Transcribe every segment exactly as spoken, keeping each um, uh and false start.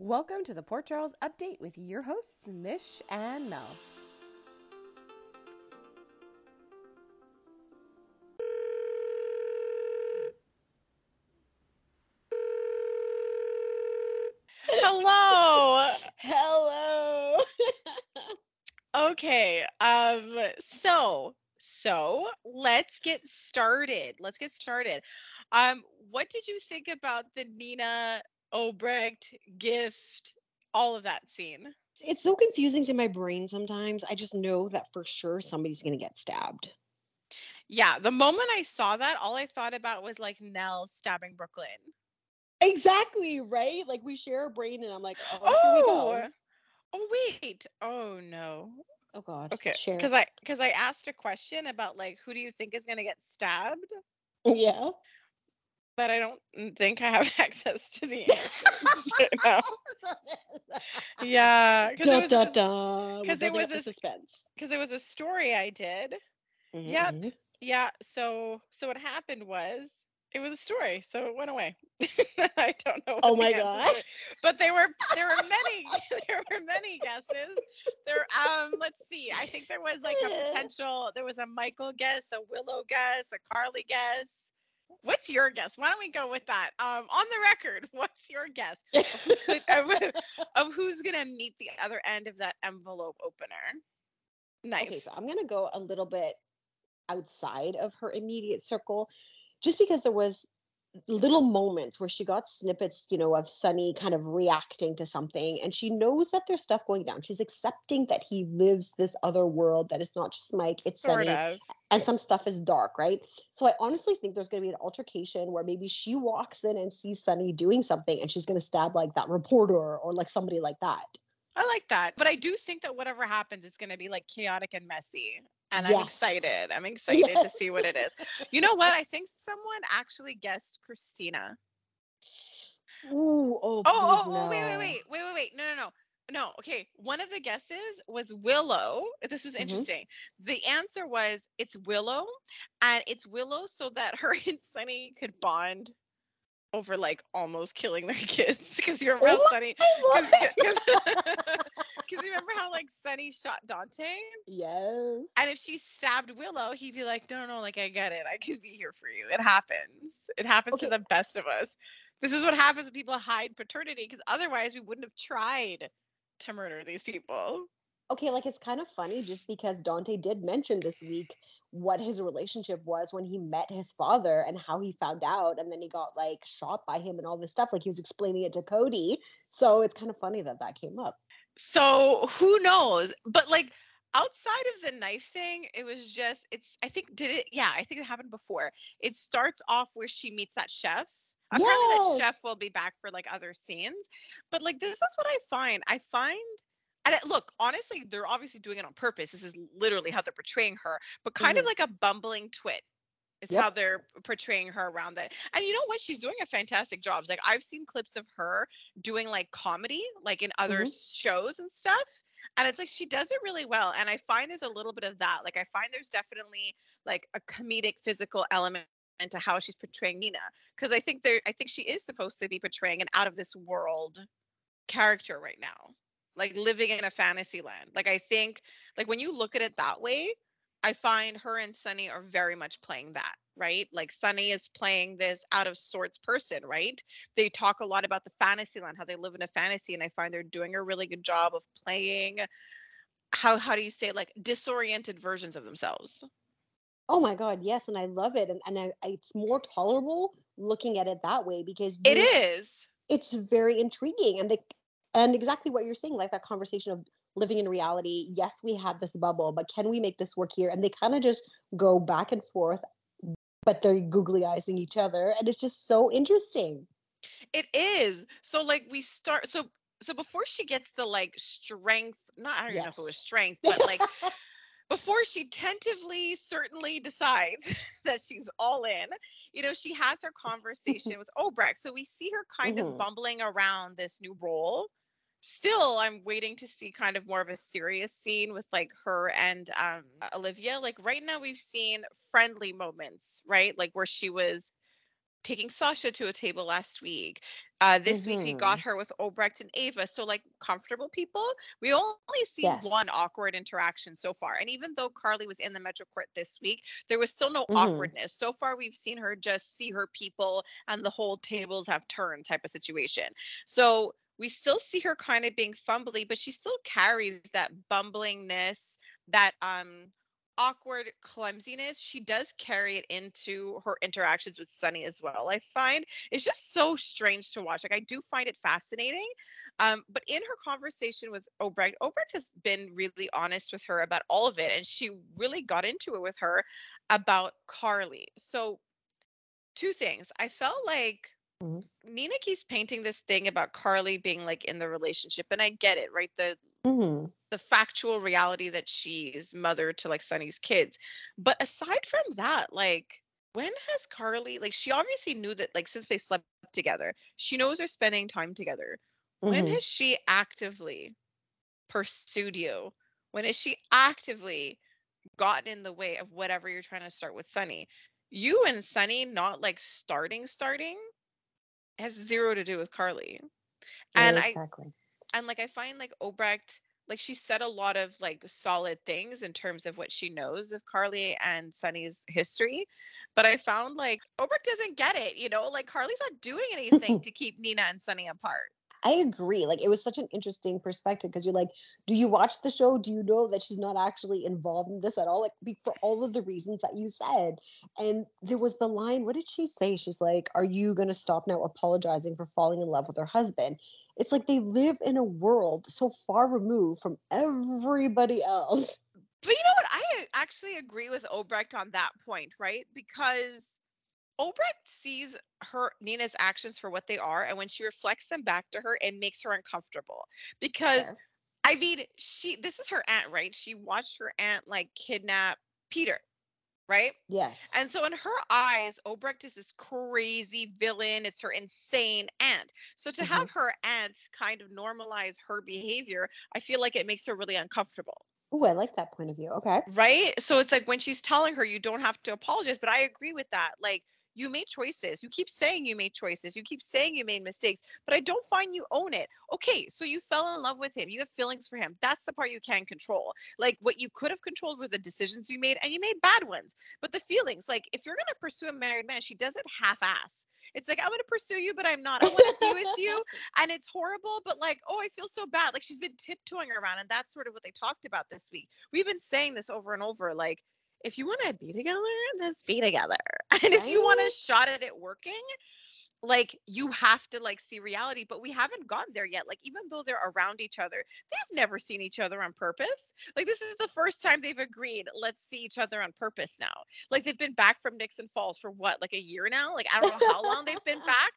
Welcome to the Port Charles Update with your hosts, Mish and Mel. Hello! Hello! Okay, um, so, so, let's get started. Let's get started. Um, what did you think about the Nina Obrecht gift, all of that scene? It's so confusing to my brain sometimes. I just know that for sure somebody's gonna get stabbed. Yeah, the moment I saw that, all I thought about was like Nell stabbing Brooklyn. Exactly, right? Like we share a brain and I'm like, oh, oh, here we go. Oh wait. Oh no. Oh god. Okay. Because I because I asked a question about like who do you think is gonna get stabbed? Yeah. But I don't think I have access to the answers. No. Yeah. Because it was, da, da. Cause it was a suspense. Because it was a story I did. Mm-hmm. Yep. Yeah. So so what happened was it was a story. So it went away. I don't know. What oh my god. Were. But they were there were many there were many guesses. There um let's see. I think there was like a potential there was a Michael guess, a Willow guess, a Carly guess. What's your guess? Why don't we go with that? Um, on the record, what's your guess of, of who's going to meet the other end of that envelope opener? Knife. Okay, so I'm going to go a little bit outside of her immediate circle, just because there was little moments where she got snippets, you know, of Sunny kind of reacting to something, and she knows that there's stuff going down. She's accepting that he lives this other world, that it's not just Mike, it's sort Sunny, of. And some stuff is dark, right? So I honestly think there's going to be an altercation where maybe she walks in and sees Sunny doing something, and she's going to stab like that reporter or like somebody like that. I like that, but I do think that whatever happens, it's going to be like chaotic and messy. And yes. I'm excited. I'm excited yes. to see what it is. You know what? I think someone actually guessed Christina. Ooh, oh, oh, oh, no. oh, wait, wait, wait, wait, wait, wait. No, no, no. No, okay. One of the guesses was Willow. This was interesting. Mm-hmm. The answer was it's Willow. And it's Willow so that her and Sunny could bond over like almost killing their kids, because you're real oh, Sunny. Because remember how like Sunny shot Dante? Yes. And if she stabbed Willow, he'd be like, no, no, no, like I get it. I can be here for you. It happens. It happens okay. to the best of us. This is what happens when people hide paternity, because otherwise we wouldn't have tried to murder these people. Okay, like it's kind of funny just because Dante did mention this week what his relationship was when he met his father and how he found out, and then he got like shot by him and all this stuff. Like he was explaining it to Cody. So it's kind of funny that that came up. So who knows? But like outside of the knife thing, it was just, it's, I think, did it? Yeah, I think it happened before. It starts off where she meets that chef. Apparently yes. that chef will be back for like other scenes. But like this is what I find. I find. And it, look, honestly, they're obviously doing it on purpose. This is literally how they're portraying her, but kind mm-hmm. of like a bumbling twit is yep. how they're portraying her around that. And you know what? She's doing a fantastic job. Like I've seen clips of her doing like comedy, like in other mm-hmm. shows and stuff. And it's like, she does it really well. And I find there's a little bit of that. Like I find there's definitely like a comedic physical element to how she's portraying Nina. Cause I think there, I think she is supposed to be portraying an out of this world character right now. Like living in a fantasy land. Like I think, like when you look at it that way, I find her and Sunny are very much playing that, right? Like Sunny is playing this out of sorts person, right? They talk a lot about the fantasy land, how they live in a fantasy, and I find they're doing a really good job of playing, how how do you say, like disoriented versions of themselves. Oh my God, yes, and I love it. And, and I, it's more tolerable looking at it that way because- It is. It's very intriguing. And the And exactly what you're saying, like that conversation of living in reality. Yes, we have this bubble, but can we make this work here? And they kind of just go back and forth, but they're googly-eying each other. And it's just so interesting. It is. So like we start, so so before she gets the like strength, not, I don't yes. know if it was strength, but like before she tentatively certainly decides that she's all in, you know, she has her conversation with Obrecht. So we see her kind mm-hmm. of bumbling around this new role. Still, I'm waiting to see kind of more of a serious scene with like her and um, Olivia. Like right now we've seen friendly moments, right? Like where she was taking Sasha to a table last week. Uh, this mm-hmm. week we got her with Obrecht and Ava. So like comfortable people. We only seen yes. one awkward interaction so far. And even though Carly was in the Metro Court this week, there was still no mm-hmm. awkwardness. So far we've seen her just see her people and the whole tables have turned type of situation. So we still see her kind of being fumbly, but she still carries that bumblingness, that um, awkward clumsiness. She does carry it into her interactions with Sunny as well, I find. It's just so strange to watch. Like, I do find it fascinating. Um, but in her conversation with Obrecht, Obrecht has been really honest with her about all of it. And she really got into it with her about Carly. So two things. I felt like Mm-hmm. Nina keeps painting this thing about Carly being like in the relationship, and I get it, right? The mm-hmm. the factual reality that she's mother to like Sunny's kids. But aside from that, like, when has Carly, like, she obviously knew that, like, since they slept together, she knows they're spending time together. Mm-hmm. When has she actively pursued you? When has she actively gotten in the way of whatever you're trying to start with Sunny? You and Sunny not like starting starting has zero to do with Carly. And yeah, exactly. I, and like, I find like Obrecht, like, she said a lot of like solid things in terms of what she knows of Carly and Sunny's history. But I found like Obrecht doesn't get it, you know, like Carly's not doing anything to keep Nina and Sunny apart. I agree. Like, it was such an interesting perspective because you're like, do you watch the show? Do you know that she's not actually involved in this at all? Like, for all of the reasons that you said. And there was the line, what did she say? She's like, are you going to stop now apologizing for falling in love with her husband? It's like they live in a world so far removed from everybody else. But you know what? I actually agree with Obrecht on that point, right? Because Obrecht sees her, Nina's actions for what they are, and when she reflects them back to her, it makes her uncomfortable. Because, sure. I mean, she, this is her aunt, right? She watched her aunt, like, kidnap Peter, right? Yes. And so in her eyes, Obrecht is this crazy villain. It's her insane aunt. So to mm-hmm. have her aunt kind of normalize her behavior, I feel like it makes her really uncomfortable. Oh, I like that point of view. Okay. Right? So it's like when she's telling her, you don't have to apologize, but I agree with that. Like, you made choices. You keep saying you made choices. You keep saying you made mistakes, but I don't find you own it. Okay, so you fell in love with him. You have feelings for him. That's the part you can control. Like, what you could have controlled were the decisions you made, and you made bad ones. But the feelings, like, if you're going to pursue a married man, she doesn't half-ass. It's like, I'm going to pursue you, but I'm not. I want to be with you. And it's horrible, but like, oh, I feel so bad. Like, she's been tiptoeing around, and that's sort of what they talked about this week. We've been saying this over and over, like, if you want to be together, just be together. And right? If you want a shot at it working, like, you have to, like, see reality. But we haven't gotten there yet. Like, even though they're around each other, they've never seen each other on purpose. Like, this is the first time they've agreed, let's see each other on purpose now. Like, they've been back from Nixon Falls for what, like a year now? Like, I don't know how long they've been back.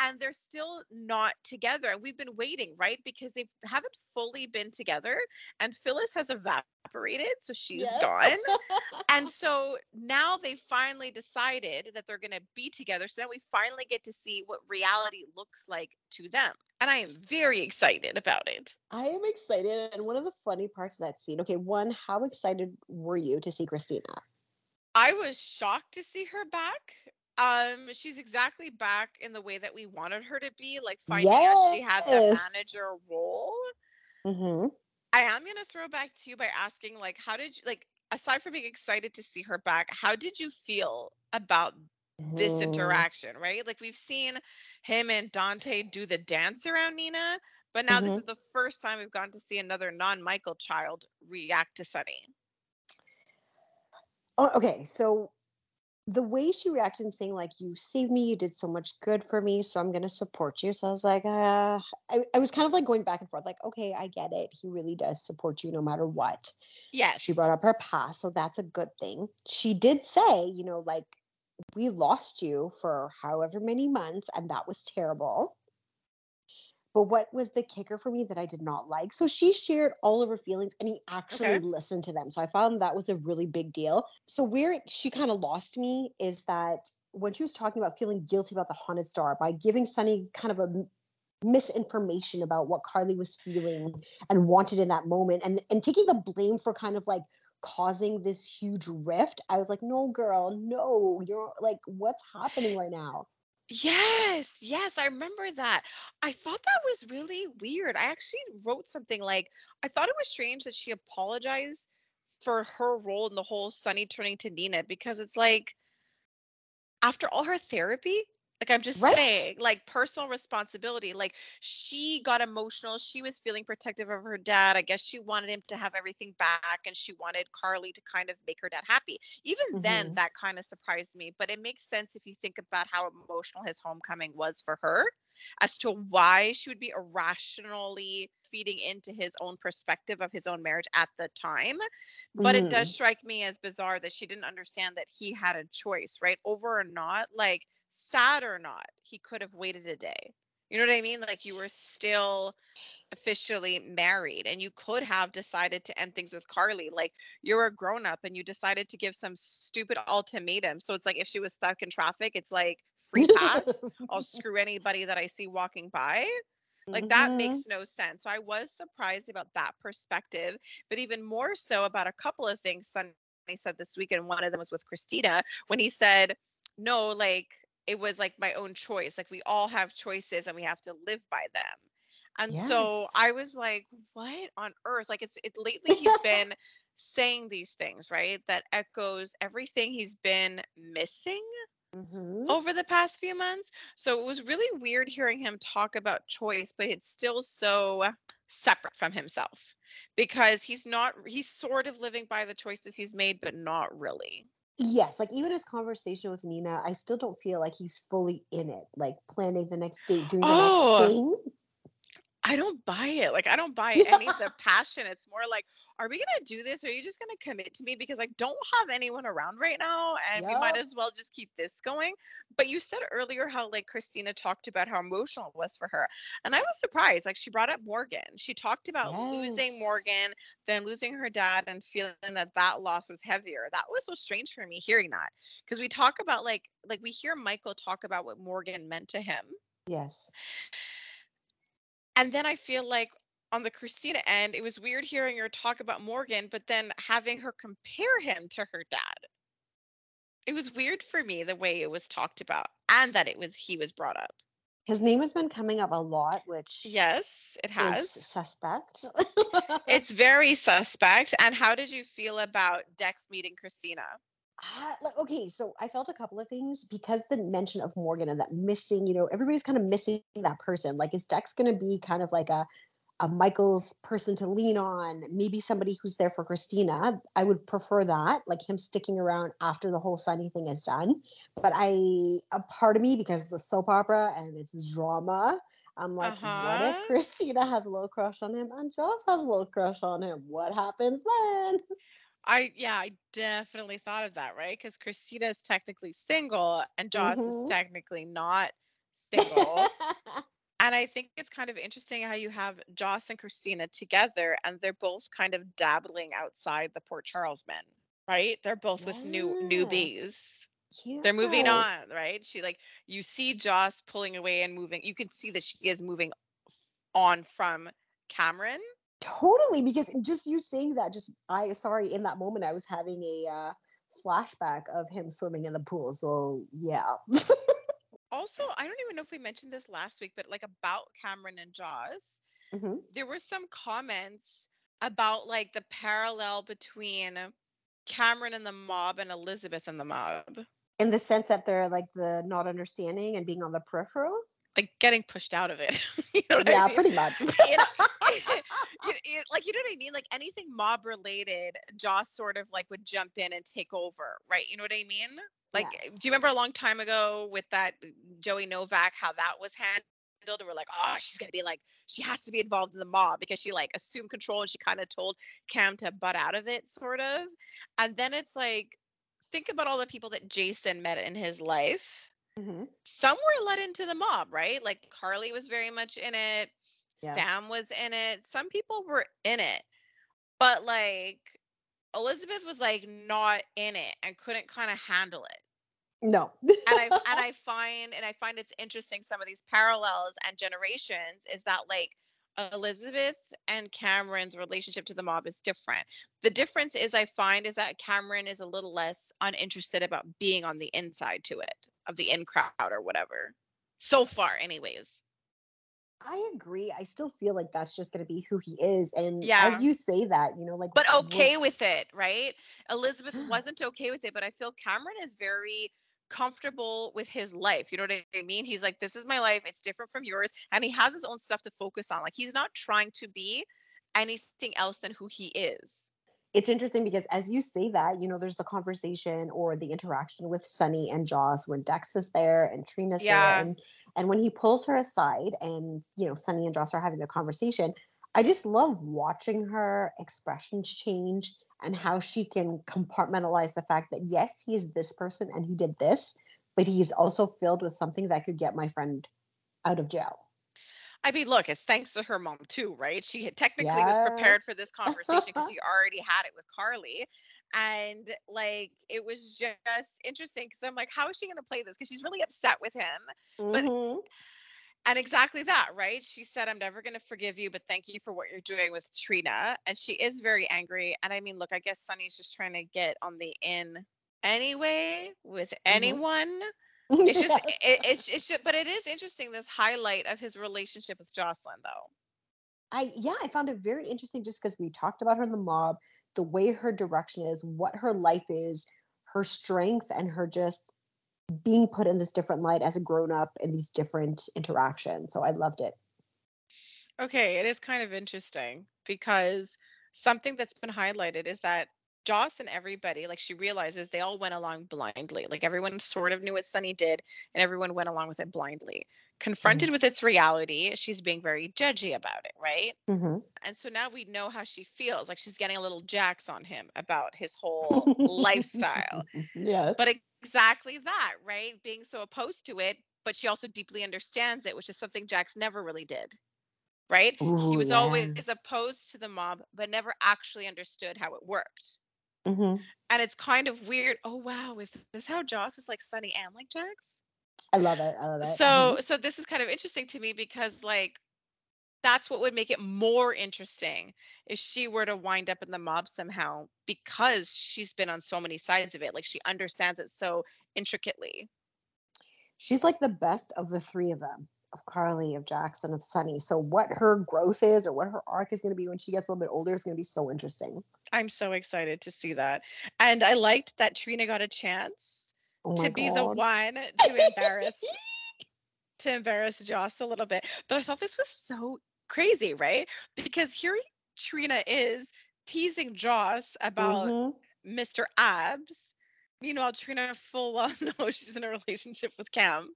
And they're still not together. And we've been waiting, right? Because they haven't fully been together. And Phyllis has evaporated, so she's yes. gone. And so now they finally decided that they're going to be together. So now we finally get to see what reality looks like to them. And I am very excited about it. I am excited. And one of the funny parts of that scene, okay, one, how excited were you to see Christina? I was shocked to see her back. Um, she's exactly back in the way that we wanted her to be, like finding yes. out she had the manager role. Mm-hmm. I am going to throw back to you by asking, like, how did you, like, aside from being excited to see her back, how did you feel about this interaction, right? Like, we've seen him and Dante do the dance around Nina, but now mm-hmm. this is the first time we've gone to see another non-Michael child react to Sunny. Oh, okay, so the way she reacted and saying, like, you saved me, you did so much good for me, so I'm going to support you. So I was like, uh, I, I was kind of like going back and forth, like, okay, I get it. He really does support you no matter what. Yes. She brought up her past, so that's a good thing. She did say, you know, like, we lost you for however many months, and that was terrible. But what was the kicker for me that I did not like? So she shared all of her feelings and he actually okay. listened to them. So I found that was a really big deal. So where she kind of lost me is that when she was talking about feeling guilty about the Haunted Star by giving Sunny kind of a misinformation about what Carly was feeling and wanted in that moment, and, and taking the blame for kind of like causing this huge rift. I was like, no, girl, no, you're like, what's happening right now? Yes, yes, I remember that. I thought that was really weird. I actually wrote something like, I thought it was strange that she apologized for her role in the whole Sunny turning to Nina, because it's like, after all her therapy, like I'm just right? saying, like personal responsibility, like she got emotional. She was feeling protective of her dad. I guess she wanted him to have everything back, and she wanted Carly to kind of make her dad happy. Even mm-hmm. then, that kind of surprised me. But it makes sense if you think about how emotional his homecoming was for her, as to why she would be irrationally feeding into his own perspective of his own marriage at the time. But mm. it does strike me as bizarre that she didn't understand that he had a choice, right? Over or not, like sad or not, he could have waited a day. You know what I mean? Like you were still officially married and you could have decided to end things with Carly. Like you're a grown up and you decided to give some stupid ultimatum. So it's like if she was stuck in traffic, it's like free pass. I'll screw anybody that I see walking by. Like mm-hmm. that makes no sense. So I was surprised about that perspective, but even more so about a couple of things Sunny said this week. And one of them was with Christina when he said, no, like, it was like my own choice. Like we all have choices and we have to live by them. And yes. so I was like, what on earth? Like it's, it lately he's been saying these things, right? That echoes everything he's been missing mm-hmm. over the past few months. So it was really weird hearing him talk about choice, but it's still so separate from himself because he's not, he's sort of living by the choices he's made, but not really. Yes, like even his conversation with Nina, I still don't feel like he's fully in it, like planning the next date, doing the oh, next thing. I don't buy it. Like, I don't buy yeah. any of the passion. It's more like, are we going to do this? Or are you just going to commit to me? Because I don't have anyone around right now. And yep. we might as well just keep this going. But you said earlier how, like, Christina talked about how emotional it was for her. And I was surprised. Like, she brought up Morgan. She talked about yes. losing Morgan, then losing her dad, and feeling that that loss was heavier. That was so strange for me hearing that. Because we talk about, like, like, we hear Michael talk about what Morgan meant to him. Yes. And then I feel like on the Christina end, it was weird hearing her talk about Morgan, but then having her compare him to her dad. It was weird for me the way it was talked about and that it was he was brought up. His name has been coming up a lot, which yes, it has. Is suspect. It's very suspect. And how did you feel about Dex meeting Christina? Uh, like, okay, so I felt a couple of things because the mention of Morgan and that missing, you know, everybody's kind of missing that person. Like, is Dex going to be kind of like a, a Michael's person to lean on? Maybe somebody who's there for Christina. I would prefer that, like him sticking around after the whole Sunny thing is done. But I, a part of me, because it's a soap opera and it's drama, I'm like, uh-huh. what if Christina has a little crush on him and Joss has a little crush on him? What happens then? I, yeah, I definitely thought of that, right? Because Christina is technically single and Joss mm-hmm. is technically not single. And I think it's kind of interesting how you have Joss and Christina together and they're both kind of dabbling outside the Port Charles men, right? They're both yes. with new newbies. Yes. They're moving on, right? She like, you see Joss pulling away and moving. You can see that she is moving on from Cameron. Totally, because just you saying that, just I sorry, in that moment I was having a uh, flashback of him swimming in the pool. So yeah. Also, I don't even know if we mentioned this last week, but like about Cameron and Joss, mm-hmm. there were some comments about like the parallel between Cameron and the mob and Elizabeth and the mob. In the sense that they're like the not understanding and being on the peripheral. Like getting pushed out of it. You know what yeah, I mean? Pretty much. You know, it, it, it, like, you know what I mean? Like anything mob related, Joss sort of like would jump in and take over, right? You know what I mean? Like, yes. do you remember a long time ago with that Joey Novak, how that was handled? And we're like, oh, she's going to be like, she has to be involved in the mob because she like assumed control and she kind of told Cam to butt out of it, sort of. And then it's like, think about all the people that Jason met in his life. Mm-hmm. Some were led into the mob, right? Like Carly was very much in it. Yes. Sam was in it. Some people were in it. But like Elizabeth was like not in it and couldn't kind of handle it. No. and I and I find and I find it's interesting some of these parallels and generations is that like Elizabeth and Cameron's relationship to the mob is different. The difference is I find is that Cameron is a little less uninterested about being on the inside to it. of the in crowd or whatever. So far, anyways. I agree. I still feel like that's just going to be who he is. And yeah. as you say that, you know, like... But okay we're... with it, right? Elizabeth wasn't okay with it, but I feel Cameron is very comfortable with his life. You know what I mean? He's like, this is my life. It's different from yours. And he has his own stuff to focus on. Like, he's not trying to be anything else than who he is. It's interesting because as you say that, you know, there's the conversation or the interaction with Sunny and Joss when Dex is there and Trina's yeah. there. And, and when he pulls her aside and, you know, Sunny and Joss are having their conversation, I just love watching her expressions change and how she can compartmentalize the fact that, yes, he is this person and he did this, but he's also filled with something that could get my friend out of jail. I mean, look, it's thanks to her mom too, right? She had technically yes. was prepared for this conversation because she already had it with Carly. And like, it was just interesting because I'm like, how is she going to play this? Because she's really upset with him. Mm-hmm. But, and exactly that, right? She said, I'm never going to forgive you, but thank you for what you're doing with Trina. And she is very angry. And I mean, look, I guess Sunny's just trying to get on the in anyway with anyone. Mm-hmm. It's just, yes. it, it's, it's just, but it is interesting, this highlight of his relationship with Jocelyn, though. I, yeah, I found it very interesting just because we talked about her in the mob, the way her direction is, what her life is, her strength, and her just being put in this different light as a grown-up in these different interactions. So I loved it. Okay, it is kind of interesting because something that's been highlighted is that Joss and everybody, like, she realizes they all went along blindly. Like, everyone sort of knew what Sunny did, and everyone went along with it blindly. Confronted mm-hmm. with its reality, she's being very judgy about it, right? Mm-hmm. And so now we know how she feels. Like, she's getting a little jacks on him about his whole lifestyle. Yes. But exactly that, right? Being so opposed to it, but she also deeply understands it, which is something Jax never really did. Right? Ooh, he was yes. always opposed to the mob, but never actually understood how it worked. Mm-hmm. And it's kind of weird. Oh, wow. Is this how Joss is like Sunny and like Jax? I love it. I love it. So, mm-hmm. so this is kind of interesting to me because, like, that's what would make it more interesting if she were to wind up in the mob somehow, because she's been on so many sides of it. Like, she understands it so intricately. She's like the best of the three of them, of Carly, of Jax, and of Sunny. So what her growth is or what her arc is going to be when she gets a little bit older is going to be so interesting. I'm so excited to see that. And I liked that Trina got a chance oh to be God. the one to embarrass to embarrass Joss a little bit. But I thought this was so crazy, right? Because here Trina is teasing Joss about mm-hmm. Mister Abs. Meanwhile, Trina full well knows she's in a relationship with Cam.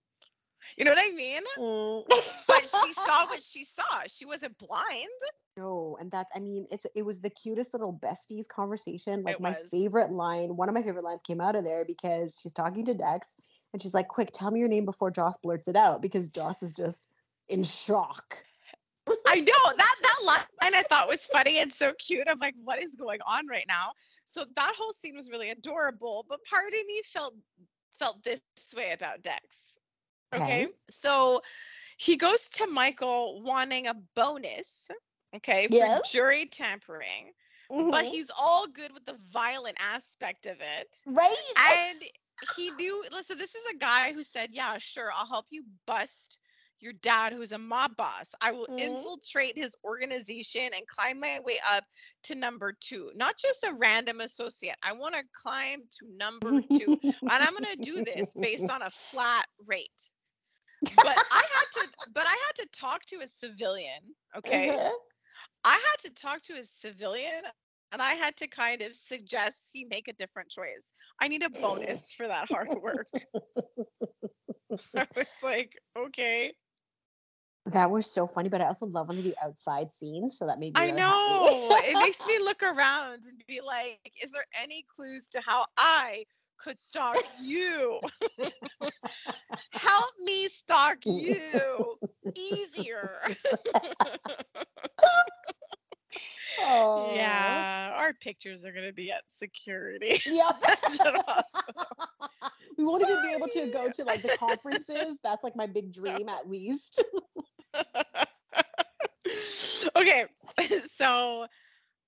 You know what I mean? Mm. But she saw what she saw. She wasn't blind. No, and that's, I mean, it's it was the cutest little besties conversation. Like, my favorite line, one of my favorite lines came out of there because she's talking to Dex and she's like, quick, tell me your name before Joss blurts it out, because Joss is just in shock. I know, that that line I thought was funny and so cute. I'm like, what is going on right now? So that whole scene was really adorable, but part of me felt felt this way about Dex. Okay. okay, so he goes to Michael wanting a bonus, okay, for yes. jury tampering, mm-hmm. but he's all good with the violent aspect of it. Right. And he knew, listen, this is a guy who said, yeah, sure, I'll help you bust your dad who's a mob boss. I will mm-hmm. infiltrate his organization and climb my way up to number two. Not just a random associate. I want to climb to number two, and I'm going to do this based on a flat rate. but I had to, but I had to talk to a civilian. Okay, mm-hmm. I had to talk to a civilian, and I had to kind of suggest he make a different choice. I need a bonus for that hard work. I was like, okay, that was so funny. But I also love when they do outside scenes, so that made me. Really I know happy. It makes me look around and be like, is there any clues to how I could stalk you? Help me stalk you easier. Oh yeah, our pictures are gonna be at security. Yep. We won't Sorry. even be able to go to like the conferences. That's like my big dream, at least. Okay, so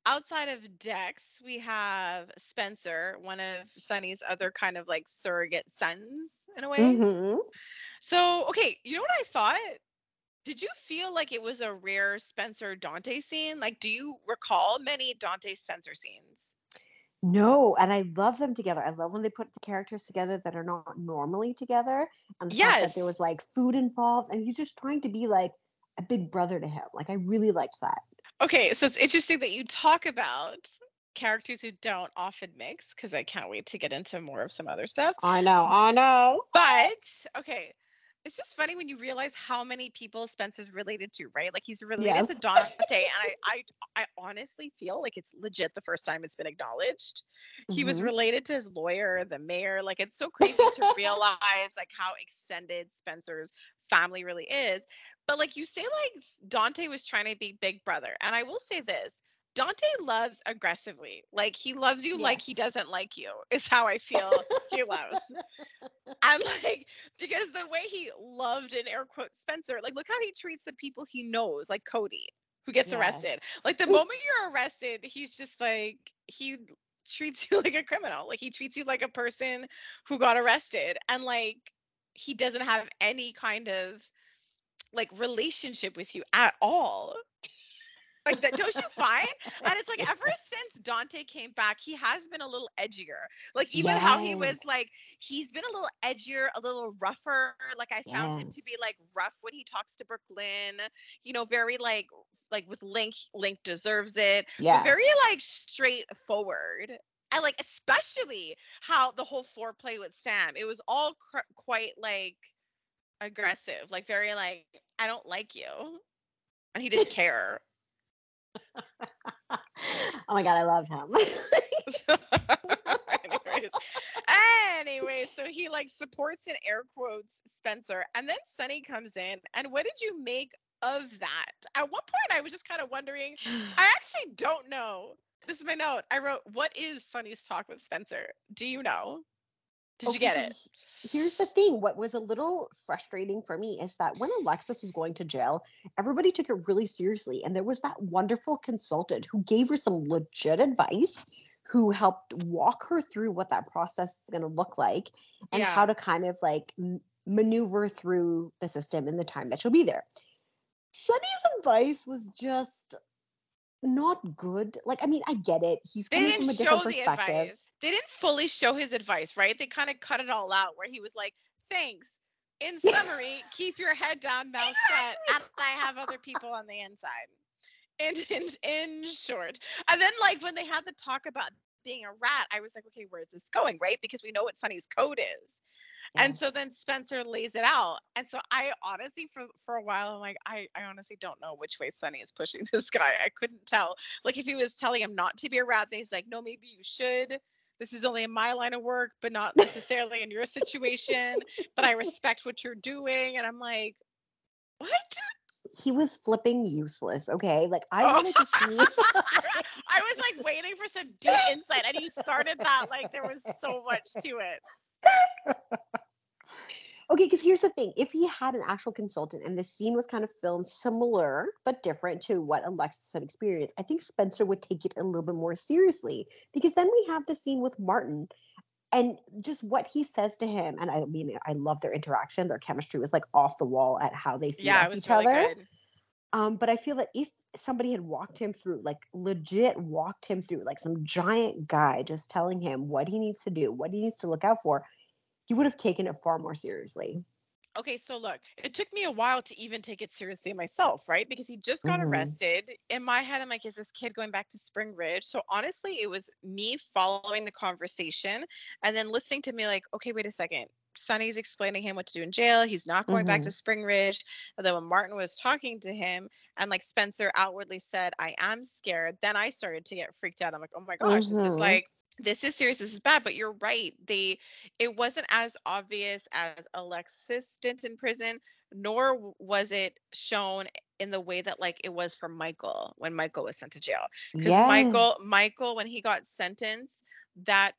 outside of Dex, we have Spencer, one of Sunny's other kind of like surrogate sons in a way. Mm-hmm. So, okay, you know what I thought? Did you feel like it was a rare Spencer-Dante scene? Like, do you recall many Dante-Spencer scenes? No, and I love them together. I love when they put the characters together that are not normally together. And the yes. fact that there was, like, food involved. And he's just trying to be, like, a big brother to him. Like, I really liked that. Okay, so it's interesting that you talk about characters who don't often mix, because I can't wait to get into more of some other stuff. I know, I know. But, okay. It's just funny when you realize how many people Spencer's related to, right? Like, he's related yes. to Dante, and I, I I honestly feel like it's legit the first time it's been acknowledged. Mm-hmm. He was related to his lawyer, the mayor. Like, it's so crazy to realize, like, how extended Spencer's family really is. But, like, you say, like, Dante was trying to be big brother. And I will say this. Dante loves aggressively. Like, he loves you yes. like he doesn't like you is how I feel he loves. And, like, because the way he loved, in air quotes, Spencer, like, look how he treats the people he knows, like Cody, who gets yes. arrested. Like, the moment you're arrested, he's just, like, he treats you like a criminal. Like, he treats you like a person who got arrested. And, like, he doesn't have any kind of, like, relationship with you at all. Like, that, don't you find? And it's like, ever since Dante came back, he has been a little edgier. Like, even yes. how he was, like, he's been a little edgier, a little rougher. Like, I found yes. him to be, like, rough when he talks to Brooklyn. You know, very, like, like with Link, Link deserves it. Yes. But very, like, straightforward. And, like, especially how the whole foreplay with Sam. It was all cr- quite, like, aggressive. Like, very, like, I don't like you. And he didn't care. Oh my god, I loved him. anyways, anyways, so he like supports in air quotes Spencer, and then Sunny comes in. And what did you make of that? At one point, I was just kind of wondering. I actually don't know. This is my note. I wrote, "What is Sunny's talk with Spencer? Do you know? Did okay, you get it?" Here's the thing. What was a little frustrating for me is that when Alexis was going to jail, everybody took it really seriously. And there was that wonderful consultant who gave her some legit advice, who helped walk her through what that process is going to look like and yeah. how to kind of like m- maneuver through the system in the time that she'll be there. Sunny's advice was just... not good. Like, I mean, I get it. He's coming from a different perspective. Advice. They didn't fully show his advice, right? They kind of cut it all out where he was like, thanks. In summary, keep your head down, mouth shut, and I have other people on the inside. In, in, in short. And then, like, when they had the talk about being a rat, I was like, okay, where is this going, right? Because we know what Sunny's code is. Yes. And so then Spencer lays it out. And so I honestly, for, for a while, I'm like, I, I honestly don't know which way Sunny is pushing this guy. I couldn't tell. Like, if he was telling him not to be a rat, then he's like, no, maybe you should. This is only in my line of work, but not necessarily in your situation. But I respect what you're doing. And I'm like, what? He was flipping useless, okay? Like, I oh. wanted to see. I was, like, waiting for some deep insight. And you started that. Like, there was so much to it. Okay, because here's the thing. If he had an actual consultant and the scene was kind of filmed similar but different to what Alexis had experienced, I think Spencer would take it a little bit more seriously, because then we have the scene with Martin and just what he says to him. And I mean, I love their interaction. Their chemistry was like off the wall at how they feel yeah, it was each really other. Good. Um, but I feel that if somebody had walked him through, like legit walked him through, like some giant guy just telling him what he needs to do, what he needs to look out for, he would have taken it far more seriously. Okay, so look, it took me a while to even take it seriously myself, right? Because he just got mm-hmm. arrested. In my head, I'm like, is this kid going back to Spring Ridge? So honestly, it was me following the conversation and then listening to me like, okay, wait a second. Sunny's explaining him what to do in jail. He's not going mm-hmm. back to Spring Ridge. And then when Martin was talking to him and like Spencer outwardly said, I am scared. Then I started to get freaked out. I'm like, oh my gosh, mm-hmm. this is like, this is serious. This is bad. But you're right. They, it wasn't as obvious as Alexis' stint in prison, nor was it shown in the way that like it was for Michael when Michael was sent to jail. Because yes. Michael, Michael, when he got sentenced, that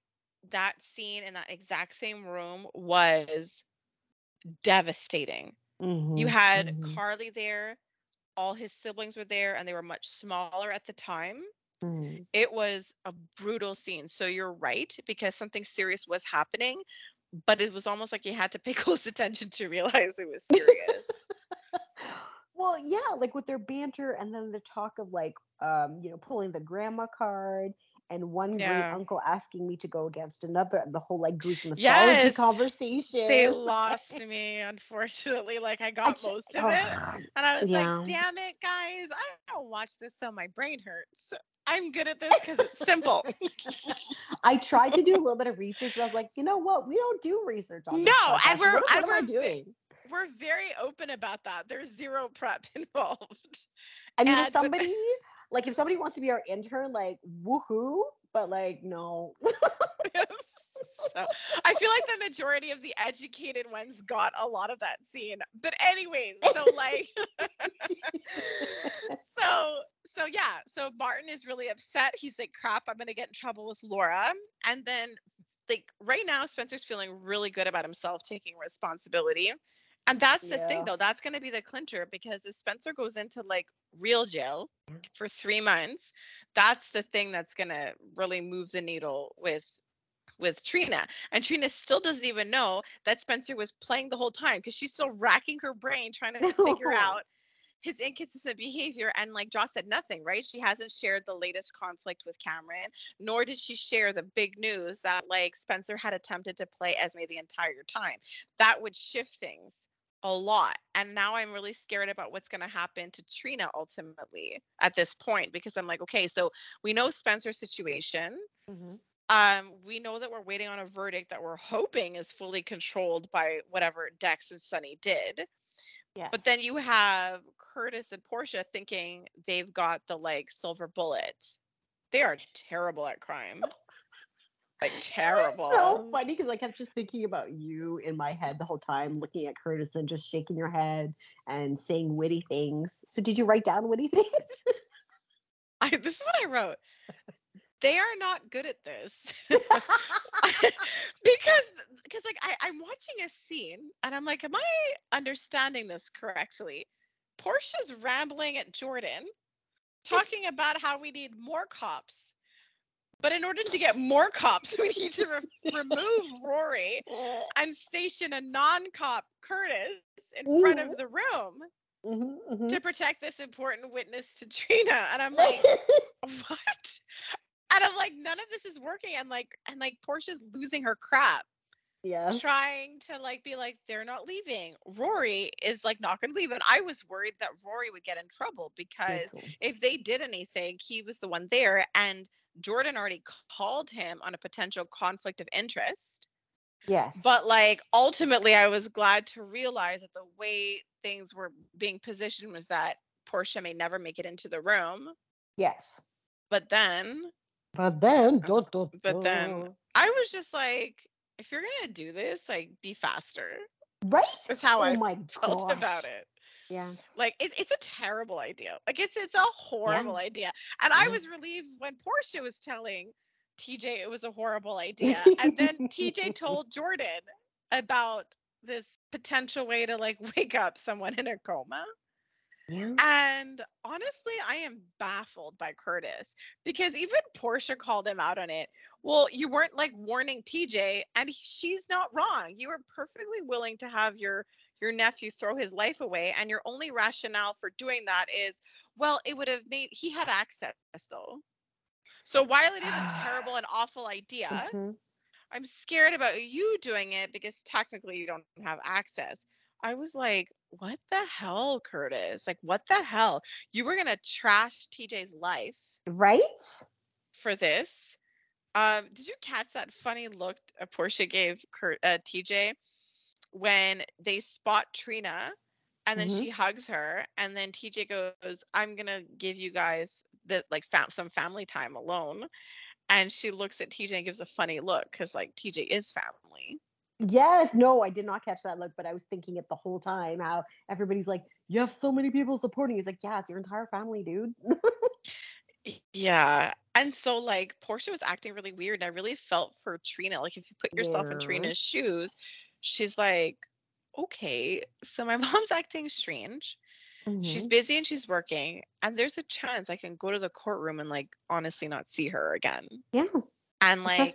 that scene in that exact same room was devastating. Mm-hmm, you had mm-hmm. Carly there, all his siblings were there, and they were much smaller at the time. Mm. It was a brutal scene. So you're right, because something serious was happening, but it was almost like you had to pay close attention to realize it was serious. Well, yeah, like with their banter and then the talk of like, um, you know, pulling the grandma card and one yeah. great uncle asking me to go against another, and the whole like Greek mythology yes. conversation. They lost me, unfortunately. Like I got I just, most of oh, it. And I was yeah. like, damn it, guys. I don't watch this so my brain hurts. I'm good at this because it's simple. I tried to do a little bit of research, but I was like, you know what? We don't do research on this. No, and we're, what, and what we're am I doing? We're very open about that. There's zero prep involved. I mean, and if somebody like if somebody wants to be our intern, like woohoo, but like no. So, I feel like the majority of the educated ones got a lot of that scene. But anyways, so like so so yeah. So Martin is really upset. He's like, crap, I'm gonna get in trouble with Laura. And then like right now, Spencer's feeling really good about himself taking responsibility. And that's the yeah. thing, though. That's going to be the clincher, because if Spencer goes into, like, real jail for three months, that's the thing that's going to really move the needle with with Trina. And Trina still doesn't even know that Spencer was playing the whole time, because she's still racking her brain trying to figure out his inconsistent behavior. And like Joss said, nothing, right? She hasn't shared the latest conflict with Cameron, nor did she share the big news that, like, Spencer had attempted to play Esme the entire time. That would shift things a lot. And now I'm really scared about what's going to happen to Trina ultimately at this point, because I'm like, okay, so we know Spencer's situation. Mm-hmm. Um, we know that we're waiting on a verdict that we're hoping is fully controlled by whatever Dex and Sunny did. Yes. But then you have Curtis and Portia thinking they've got the, like, silver bullet. They are terrible at crime. Like, terrible. So funny, because I kept just thinking about you in my head the whole time, looking at Curtis and just shaking your head and saying witty things. So did you write down witty things? I, this is what I wrote. They are not good at this. because because like I, I'm watching a scene and I'm like, am I understanding this correctly? Portia's rambling at Jordan, talking about how we need more cops. But in order to get more cops, we need to re- remove Rory and station a non-cop Curtis in mm-hmm. front of the room. Mm-hmm, mm-hmm. To protect this important witness to Trina. And I'm like, what? And I'm like, none of this is working. And like, and like Portia's losing her crap. Yeah. Trying to like be like, they're not leaving. Rory is like not going to leave. And I was worried that Rory would get in trouble, because if they did anything, he was the one there. And Jordan already called him on a potential conflict of interest. Yes. But like, ultimately, I was glad to realize that the way things were being positioned was that Portia may never make it into the room. Yes. But then. But then, duh, duh, duh. But then, I was just like, if you're gonna do this, like, be faster, right? That's how oh I my felt gosh. About it. Yes, like it, it's a terrible idea. Like it's it's a horrible yeah. idea. And yeah. I was relieved when Portia was telling T J it was a horrible idea, and then T J told Jordan about this potential way to like wake up someone in a coma. Yeah. And honestly, I am baffled by Curtis, because even Portia called him out on it. Well, you weren't like warning T J, and he, she's not wrong. You were perfectly willing to have your your nephew throw his life away, and your only rationale for doing that is, well, it would have made he had access though. So while it is a terrible and awful idea, mm-hmm. I'm scared about you doing it because technically you don't have access. I was like, what the hell, Curtis? Like, what the hell? You were going to trash T J's life. Right? For this. Um, did you catch that funny look Portia gave Cur- uh, T J when they spot Trina and then mm-hmm. she hugs her? And then T J goes, I'm going to give you guys the, like fam- some family time alone. And she looks at T J and gives a funny look because like T J is family. Yes. No, I did not catch that look, but I was thinking it the whole time, how everybody's like, you have so many people supporting you. It's like, yeah, it's your entire family, dude. Yeah. And so like Portia was acting really weird. And I really felt for Trina. Like if you put yourself yeah. in Trina's shoes, she's like, okay, so my mom's acting strange. Mm-hmm. She's busy and she's working, and there's a chance I can go to the courtroom and like honestly not see her again. Yeah. And like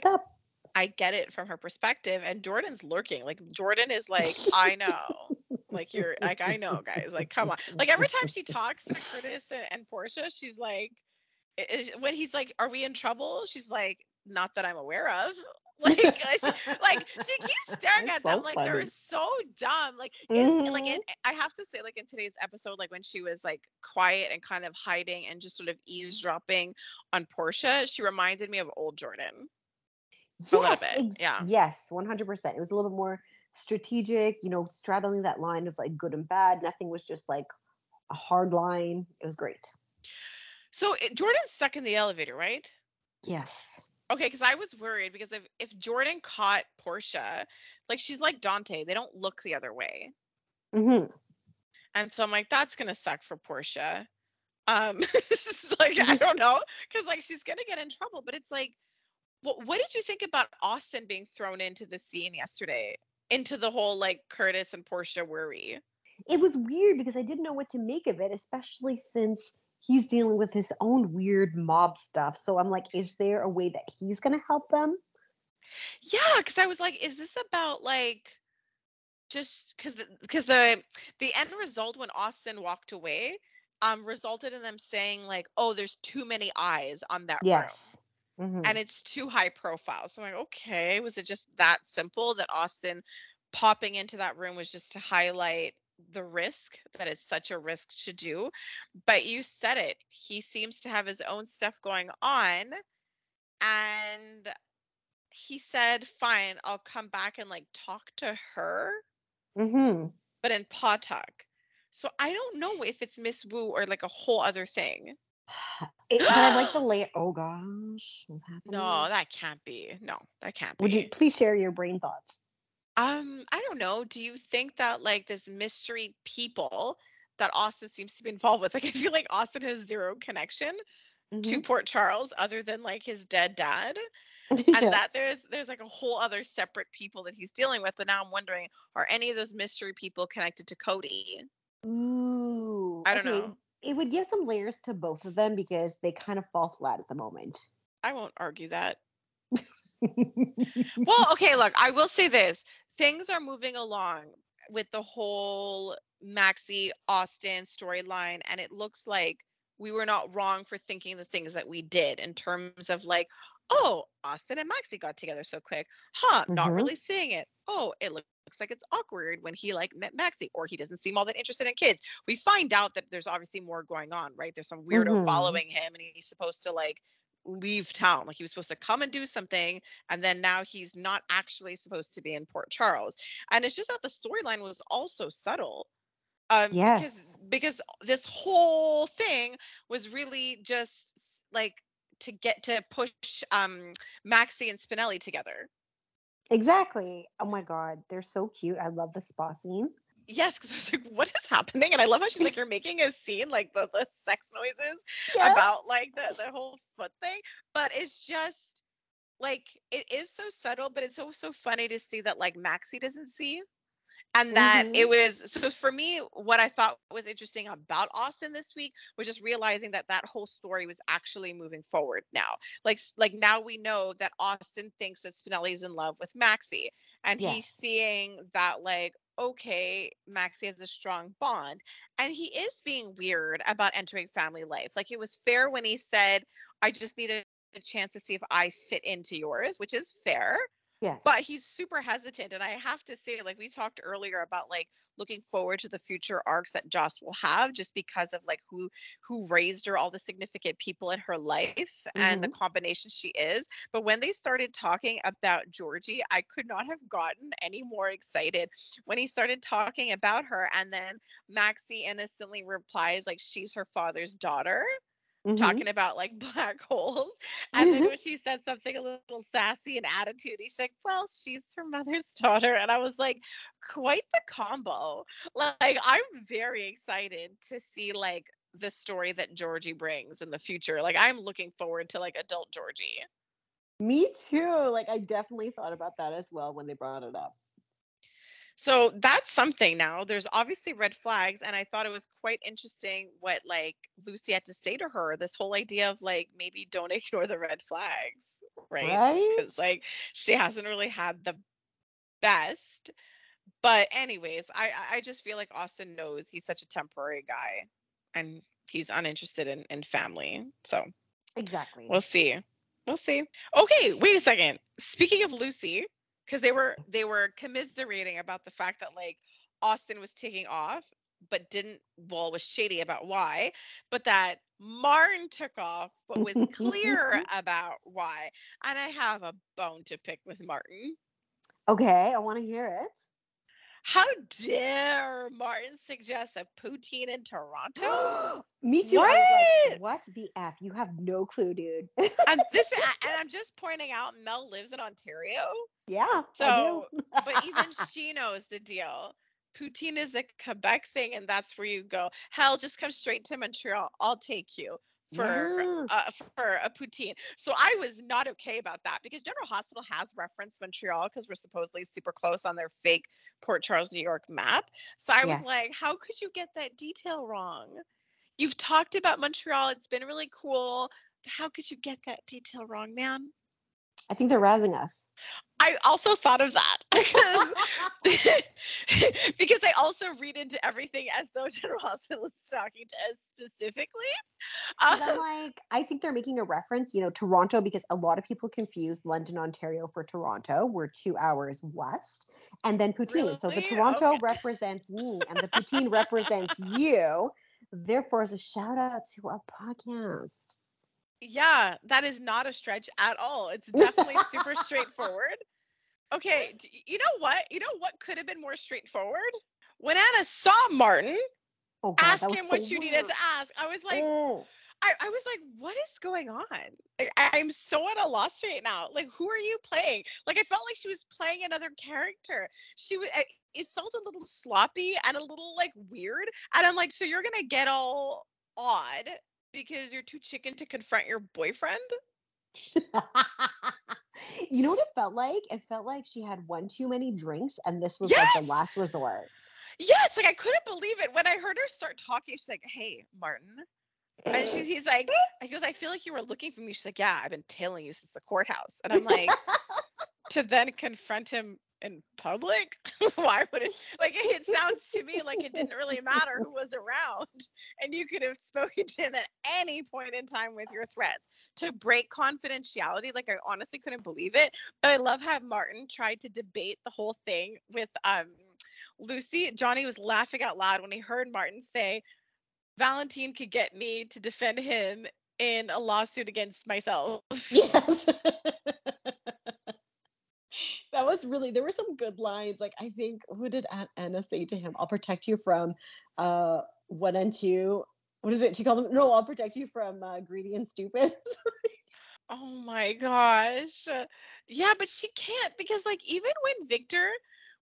I get it from her perspective, and Jordan's lurking. Like Jordan is like, I know. Like you're like, I know, guys. Like, come on. Like every time she talks to Curtis and, and Portia, she's like, is, when he's like, are we in trouble? She's like, not that I'm aware of. Like, she, like she keeps staring That's at so them like funny. They're so dumb. Like, mm-hmm. in, like in, I have to say, like in today's episode, like when she was like quiet and kind of hiding and just sort of eavesdropping on Portia, she reminded me of old Jordan. Yes, a little bit. Ex- yeah. Yes, one hundred percent. It was a little bit more strategic, you know, straddling that line of like good and bad. Nothing was just like a hard line. It was great. So it, Jordan's stuck in the elevator, right? Yes. Okay, because I was worried because if, if Jordan caught Portia, like she's like Dante, they don't look the other way. Mm-hmm. And so I'm like, that's gonna suck for Portia. Um, like I don't know, because like she's gonna get in trouble. But it's like, what what did you think about Austin being thrown into the scene yesterday, into the whole like Curtis and Portia worry? It was weird because I didn't know what to make of it, especially since he's dealing with his own weird mob stuff. So I'm like, is there a way that he's going to help them? Yeah, because I was like, is this about like, just because because the, the the end result when Austin walked away um, resulted in them saying like, oh, there's too many eyes on that yes. room. Mm-hmm. And it's too high profile. So I'm like, okay, was it just that simple that Austin popping into that room was just to highlight the risk that it's such a risk to do? But you said it, he seems to have his own stuff going on, and he said, fine, I'll come back and like talk to her, mm-hmm. but in paw talk. So I don't know if it's Miss Wu or like a whole other thing. It, but I like the layout. Oh gosh, what's happening? No, that can't be. No, that can't be. Would you please share your brain thoughts? Um, I don't know. Do you think that like this mystery people that Austin seems to be involved with, like I feel like Austin has zero connection mm-hmm. to Port Charles other than like his dead dad, and yes. that there's there's like a whole other separate people that he's dealing with. But now I'm wondering, are any of those mystery people connected to Cody? Ooh, I don't okay. know. It would give some layers to both of them because they kind of fall flat at the moment. I won't argue that. Well, okay, look, I will say this. Things are moving along with the whole Maxie Austin storyline, and it looks like we were not wrong for thinking the things that we did in terms of like, oh, Austin and Maxie got together so quick. Huh, mm-hmm. Not really seeing it. Oh, it looks like it's awkward when he like met Maxie, or he doesn't seem all that interested in kids. We find out that there's obviously more going on, right? There's some weirdo mm-hmm. following him, and he's supposed to like leave town, like he was supposed to come and do something, and then now he's not actually supposed to be in Port Charles. And it's just that the storyline was also subtle, um yes because, because this whole thing was really just like to get to push um Maxie and Spinelli together. Exactly. Oh my god, they're so cute. I love the spa scene. Yes, because I was like, what is happening? And I love how she's like, you're making a scene, like the, the sex noises yes. about like the, the whole foot thing. But it's just like, it is so subtle, but it's also funny to see that like Maxie doesn't see. And that mm-hmm. it was, so for me, what I thought was interesting about Austin this week was just realizing that that whole story was actually moving forward now. Like, like now we know that Austin thinks that Spinelli's in love with Maxie. And yes. he's seeing that like, okay, Maxie has a strong bond, and he is being weird about entering family life. Like, it was fair when he said, I just needed a chance to see if I fit into yours, which is fair. Yes. But he's super hesitant. And I have to say, like, we talked earlier about like looking forward to the future arcs that Joss will have, just because of like who who raised her, all the significant people in her life mm-hmm. and the combination she is. But when they started talking about Georgie, I could not have gotten any more excited when he started talking about her. And then Maxie innocently replies like she's her father's daughter. Mm-hmm. Talking about like black holes, and mm-hmm. then when she said something a little sassy and attitude-y, she's like, well, she's her mother's daughter. And I was like, quite the combo. Like, I'm very excited to see like the story that Georgie brings in the future. Like, I'm looking forward to like adult Georgie. Me too. Like, I definitely thought about that as well when they brought it up. So that's something now. There's obviously red flags. And I thought it was quite interesting what like Lucy had to say to her, this whole idea of like, maybe don't ignore the red flags. Right. Right? Because like she hasn't really had the best. But anyways, I, I just feel like Austin knows he's such a temporary guy and he's uninterested in, in family. So exactly. We'll see. We'll see. Okay, wait a second. Speaking of Lucy, because they were they were commiserating about the fact that like Austin was taking off, but didn't well was shady about why, but that Martin took off, but was clear about why. And I have a bone to pick with Martin. Okay, I want to hear it. How dare Martin suggest a poutine in Toronto? Me too. What? Like, what the F? You have no clue, dude. And this, and I'm just pointing out, Mel lives in Ontario. Yeah. So, I do. But even she knows the deal. Poutine is a Quebec thing, and that's where you go. Hell, just come straight to Montreal. I'll take you for yes. uh, for a poutine. So I was not okay about that because General Hospital has referenced Montreal because we're supposedly super close on their fake Port Charles, New York map. So I yes. was like, how could you get that detail wrong? You've talked about Montreal. It's been really cool. How could you get that detail wrong, man? I think they're razzing us. I also thought of that because, because I also read into everything as though General Hospital is talking to us specifically. Um, I'm like, I think they're making a reference, you know, Toronto, because a lot of people confuse London, Ontario for Toronto. We're two hours west. And then poutine. Really? So the Toronto okay. represents me and the poutine represents you. Therefore, as a shout out to our podcast. Yeah, that is not a stretch at all. It's definitely super straightforward. Okay, you know what? You know what could have been more straightforward? When Anna saw Martin, oh God, ask him so what weird. you needed to ask. I was like, oh. I, I was like, what is going on? I, I'm so at a loss right now. Like, who are you playing? Like, I felt like she was playing another character. She was. I, it felt a little sloppy and a little like weird. And I'm like, so you're gonna get all odd because you're too chicken to confront your boyfriend? You know what it felt like? It felt like she had one too many drinks and this was yes! like the last resort. Yes, like I couldn't believe it. When I heard her start talking, she's like, hey, Martin. And she, he's like, he goes, I feel like you were looking for me. She's like, yeah, I've been tailing you since the courthouse. And I'm like, to then confront him in public? Why would it? Like, it sounds to me like it didn't really matter who was around. And you could have spoken to him at any point in time with your threats. To break confidentiality, like, I honestly couldn't believe it. But I love how Martin tried to debate the whole thing with um, Lucy. Johnny was laughing out loud when he heard Martin say, Valentine could get me to defend him in a lawsuit against myself. Yes. That was really, there were some good lines. Like, I think, who did Aunt Anna say to him? I'll protect you from uh, one and two. What is it? She called him, no, I'll protect you from uh, greedy and stupid. Oh my gosh. Yeah, but she can't because, like, even when Victor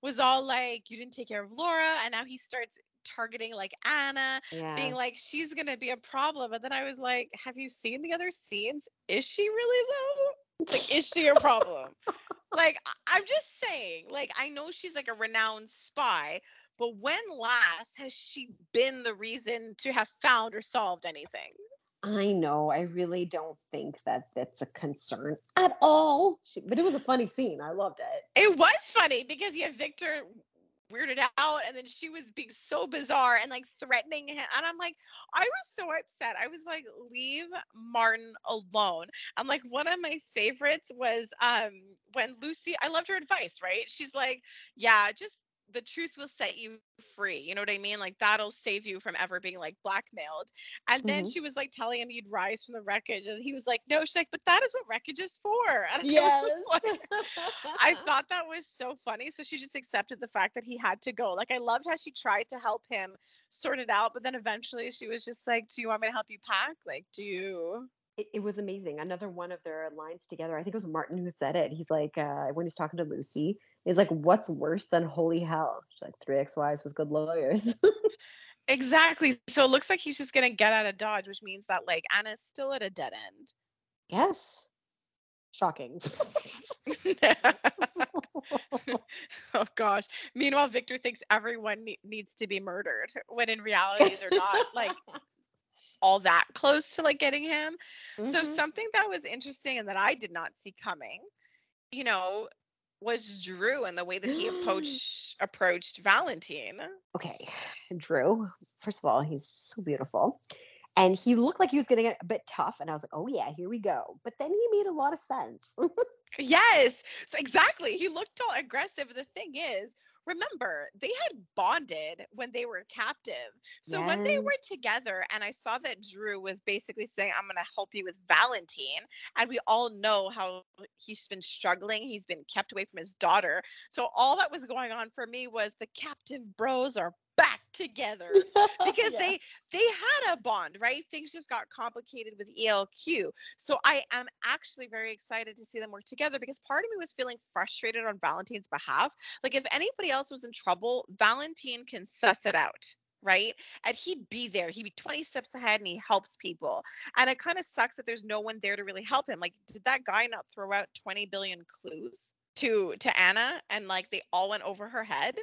was all like, you didn't take care of Laura, and now he starts targeting like Anna, yes. being like, she's going to be a problem. And then I was like, have you seen the other scenes? Is she really though? Like, is she a problem? Like, I'm just saying, like, I know she's like a renowned spy, but when last has she been the reason to have found or solved anything? I know. I really don't think that that's a concern at all. She, but it was a funny scene. I loved it. It was funny because you have Victor weirded out and then she was being so bizarre and like threatening him. And I'm like, I was so upset. I was like, leave Martin alone. I'm like, one of my favorites was um when Lucy, I loved her advice, right? She's like, yeah, just the truth will set you free. You know what I mean? Like, that'll save you from ever being like blackmailed. And mm-hmm. then she was like telling him you'd rise from the wreckage. And he was like, no, she's like, but that is what wreckage is for. And yes. I, like, I thought that was so funny. So she just accepted the fact that he had to go. Like, I loved how she tried to help him sort it out. But then eventually she was just like, do you want me to help you pack? Like, do you? It, it was amazing. Another one of their lines together. I think it was Martin who said it. He's like, uh, when he's talking to Lucy, he's like, what's worse than holy hell? She's like, three ex-wives with good lawyers. Exactly. So it looks like he's just going to get out of Dodge, which means that, like, Anna's still at a dead end. Yes. Shocking. Oh gosh. Meanwhile, Victor thinks everyone ne- needs to be murdered when in reality they're not like all that close to like getting him. Mm-hmm. So something that was interesting and that I did not see coming, you know, was Drew and the way that he approached approached Valentine. Okay. Drew, first of all, he's so beautiful. And he looked like he was getting a bit tough. And I was like, oh, yeah, here we go. But then he made a lot of sense. Yes. So exactly. He looked all aggressive. The thing is, remember, they had bonded when they were captive. So yes. When they were together and I saw that Drew was basically saying, I'm going to help you with Valentine. And we all know how he's been struggling. He's been kept away from his daughter. So all that was going on for me was the captive bros are back together because yeah. they they had a bond, right? Things just got complicated with E L Q. So I am actually very excited to see them work together because part of me was feeling frustrated on Valentine's behalf. Like if anybody else was in trouble, Valentine can suss it out, right? And he'd be there. He'd be twenty steps ahead and he helps people. And it kind of sucks that there's no one there to really help him. Like did that guy not throw out twenty billion clues to to Anna and like they all went over her head?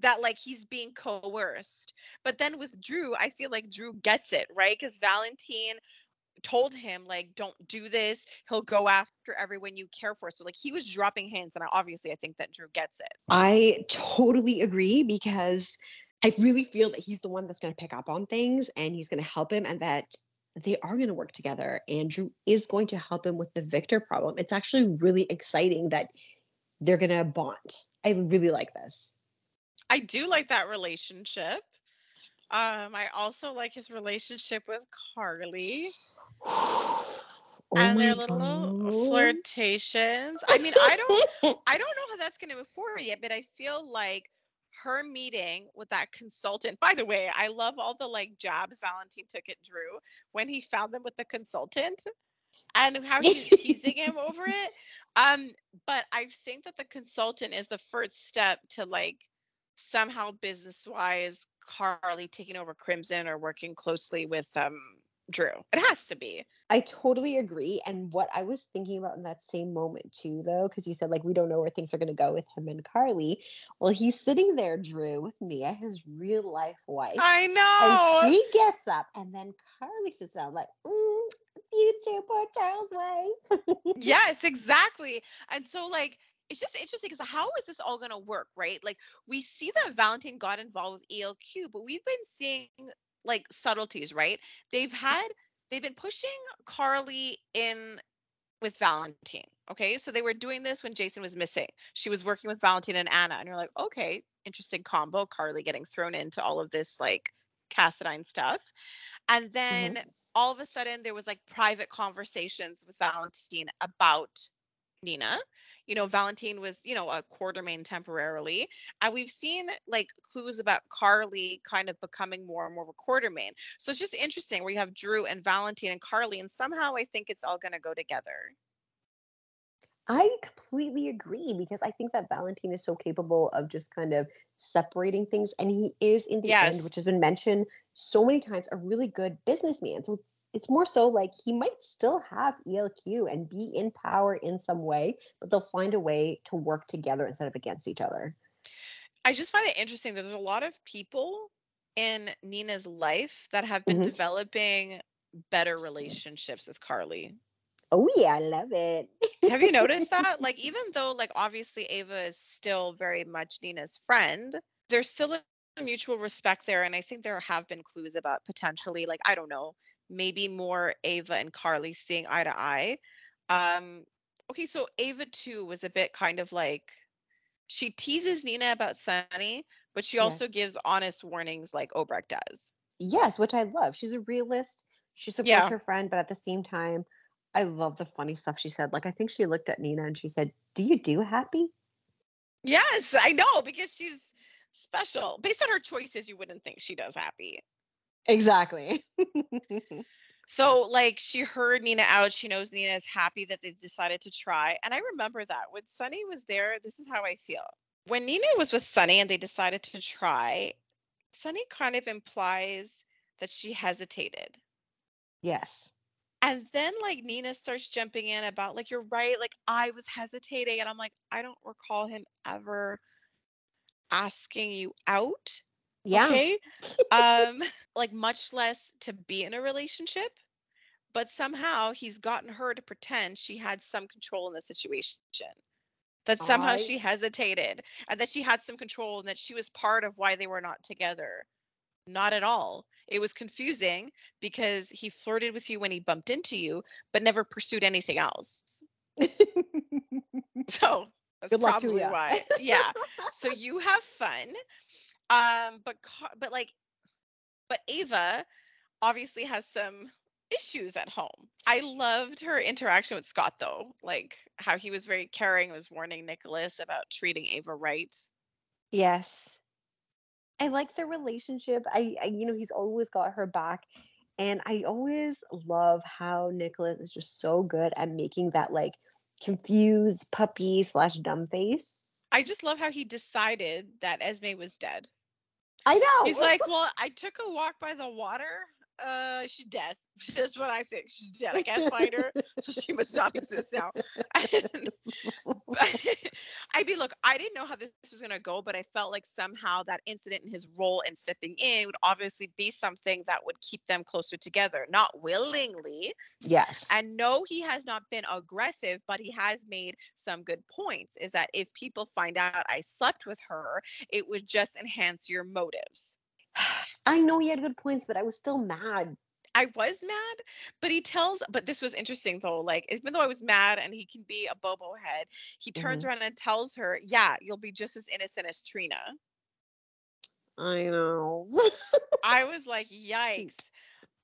That like he's being coerced. But then with Drew, I feel like Drew gets it, right? Because Valentine told him like, don't do this. He'll go after everyone you care for. So like he was dropping hints. And I, obviously I think that Drew gets it. I totally agree because I really feel that he's the one that's going to pick up on things and he's going to help him and that they are going to work together. And Drew is going to help him with the Victor problem. It's actually really exciting that they're going to bond. I really like this. I do like that relationship. Um, I also like his relationship with Carly. Oh and their little God. flirtations. I mean, I don't I don't know how that's going to move forward yet, but I feel like her meeting with that consultant. By the way, I love all the like jabs Valentine took at Drew when he found them with the consultant. And how she's teasing him over it. Um, but I think that the consultant is the first step to like somehow business-wise, Carly taking over Crimson or working closely with um, Drew. It has to be. I totally agree. And what I was thinking about in that same moment too, though, because you said like, we don't know where things are going to go with him and Carly. Well, he's sitting there, Drew, with Mia, his real life wife. I know. And she gets up and then Carly sits down like, mm, you too, Port Charles wife. Yes, exactly. And so like, it's just interesting because how is this all going to work, right? Like, we see that Valentine got involved with E L Q, but we've been seeing, like, subtleties, right? They've had, they've been pushing Carly in with Valentine, okay? So they were doing this when Jason was missing. She was working with Valentine and Anna, and you're like, okay, interesting combo, Carly getting thrown into all of this, like, Cassidine stuff. And then mm-hmm. all of a sudden, there was, like, private conversations with Valentine about Nina. You know, Valentine was, you know, a Quartermain temporarily. And we've seen like clues about Carly kind of becoming more and more of a Quartermain. So it's just interesting where you have Drew and Valentine and Carly, and somehow I think it's all going to go together. I completely agree because I think that Valentine is so capable of just kind of separating things. And he is in the yes. end, which has been mentioned so many times, a really good businessman. So it's it's more so like he might still have E L Q and be in power in some way, but they'll find a way to work together instead of against each other. I just find it interesting that there's a lot of people in Nina's life that have been mm-hmm. developing better relationships with Carly. Oh yeah, I love it. Have you noticed that? Like, even though, like, obviously Ava is still very much Nina's friend, there's still a mutual respect there. And I think there have been clues about potentially, like, I don't know, maybe more Ava and Carly seeing eye to eye. Um, okay, so Ava, too, was a bit kind of like, she teases Nina about Sunny, but she also yes. gives honest warnings like Obrecht does. Yes, which I love. She's a realist. She supports yeah. her friend, but at the same time, I love the funny stuff she said. Like, I think she looked at Nina and she said, do you do happy? Yes, I know, because she's special. Based on her choices, you wouldn't think she does happy. Exactly. So, like, she heard Nina out. She knows Nina is happy that they've decided to try. And I remember that. When Sunny was there, this is how I feel. When Nina was with Sunny and they decided to try, Sunny kind of implies that she hesitated. Yes. And then, like, Nina starts jumping in about, like, you're right, like, I was hesitating. And I'm like, I don't recall him ever asking you out. Yeah. Okay. um, like, much less to be in a relationship. But somehow he's gotten her to pretend she had some control in the situation. That somehow I... she hesitated and that she had some control and that she was part of why they were not together. Not at all. It was confusing because he flirted with you when he bumped into you, but never pursued anything else. So that's probably why. Yeah. So you have fun. Um, but, but like, but Ava obviously has some issues at home. I loved her interaction with Scott, though, like how he was very caring, was warning Nicholas about treating Ava right. Yes. I like their relationship. I, I, you know, he's always got her back. And I always love how Nicholas is just so good at making that, like, confused puppy slash dumb face. I just love how he decided that Esme was dead. I know. He's like, well, I took a walk by the water. Uh, she's dead. That's what I think. She's dead. I can't find her, so she must not exist now. And, but, I mean, look, I didn't know how this was going to go, but I felt like somehow that incident and his role in stepping in would obviously be something that would keep them closer together, not willingly. Yes. And no, he has not been aggressive, but he has made some good points, is that if people find out I slept with her, it would just enhance your motives. I know he had good points, but I was still mad. I was mad, but he tells, but this was interesting though, like, even though I was mad and he can be a bobo head, he turns mm-hmm. around and tells her, yeah, you'll be just as innocent as Trina. I know. I was like, yikes.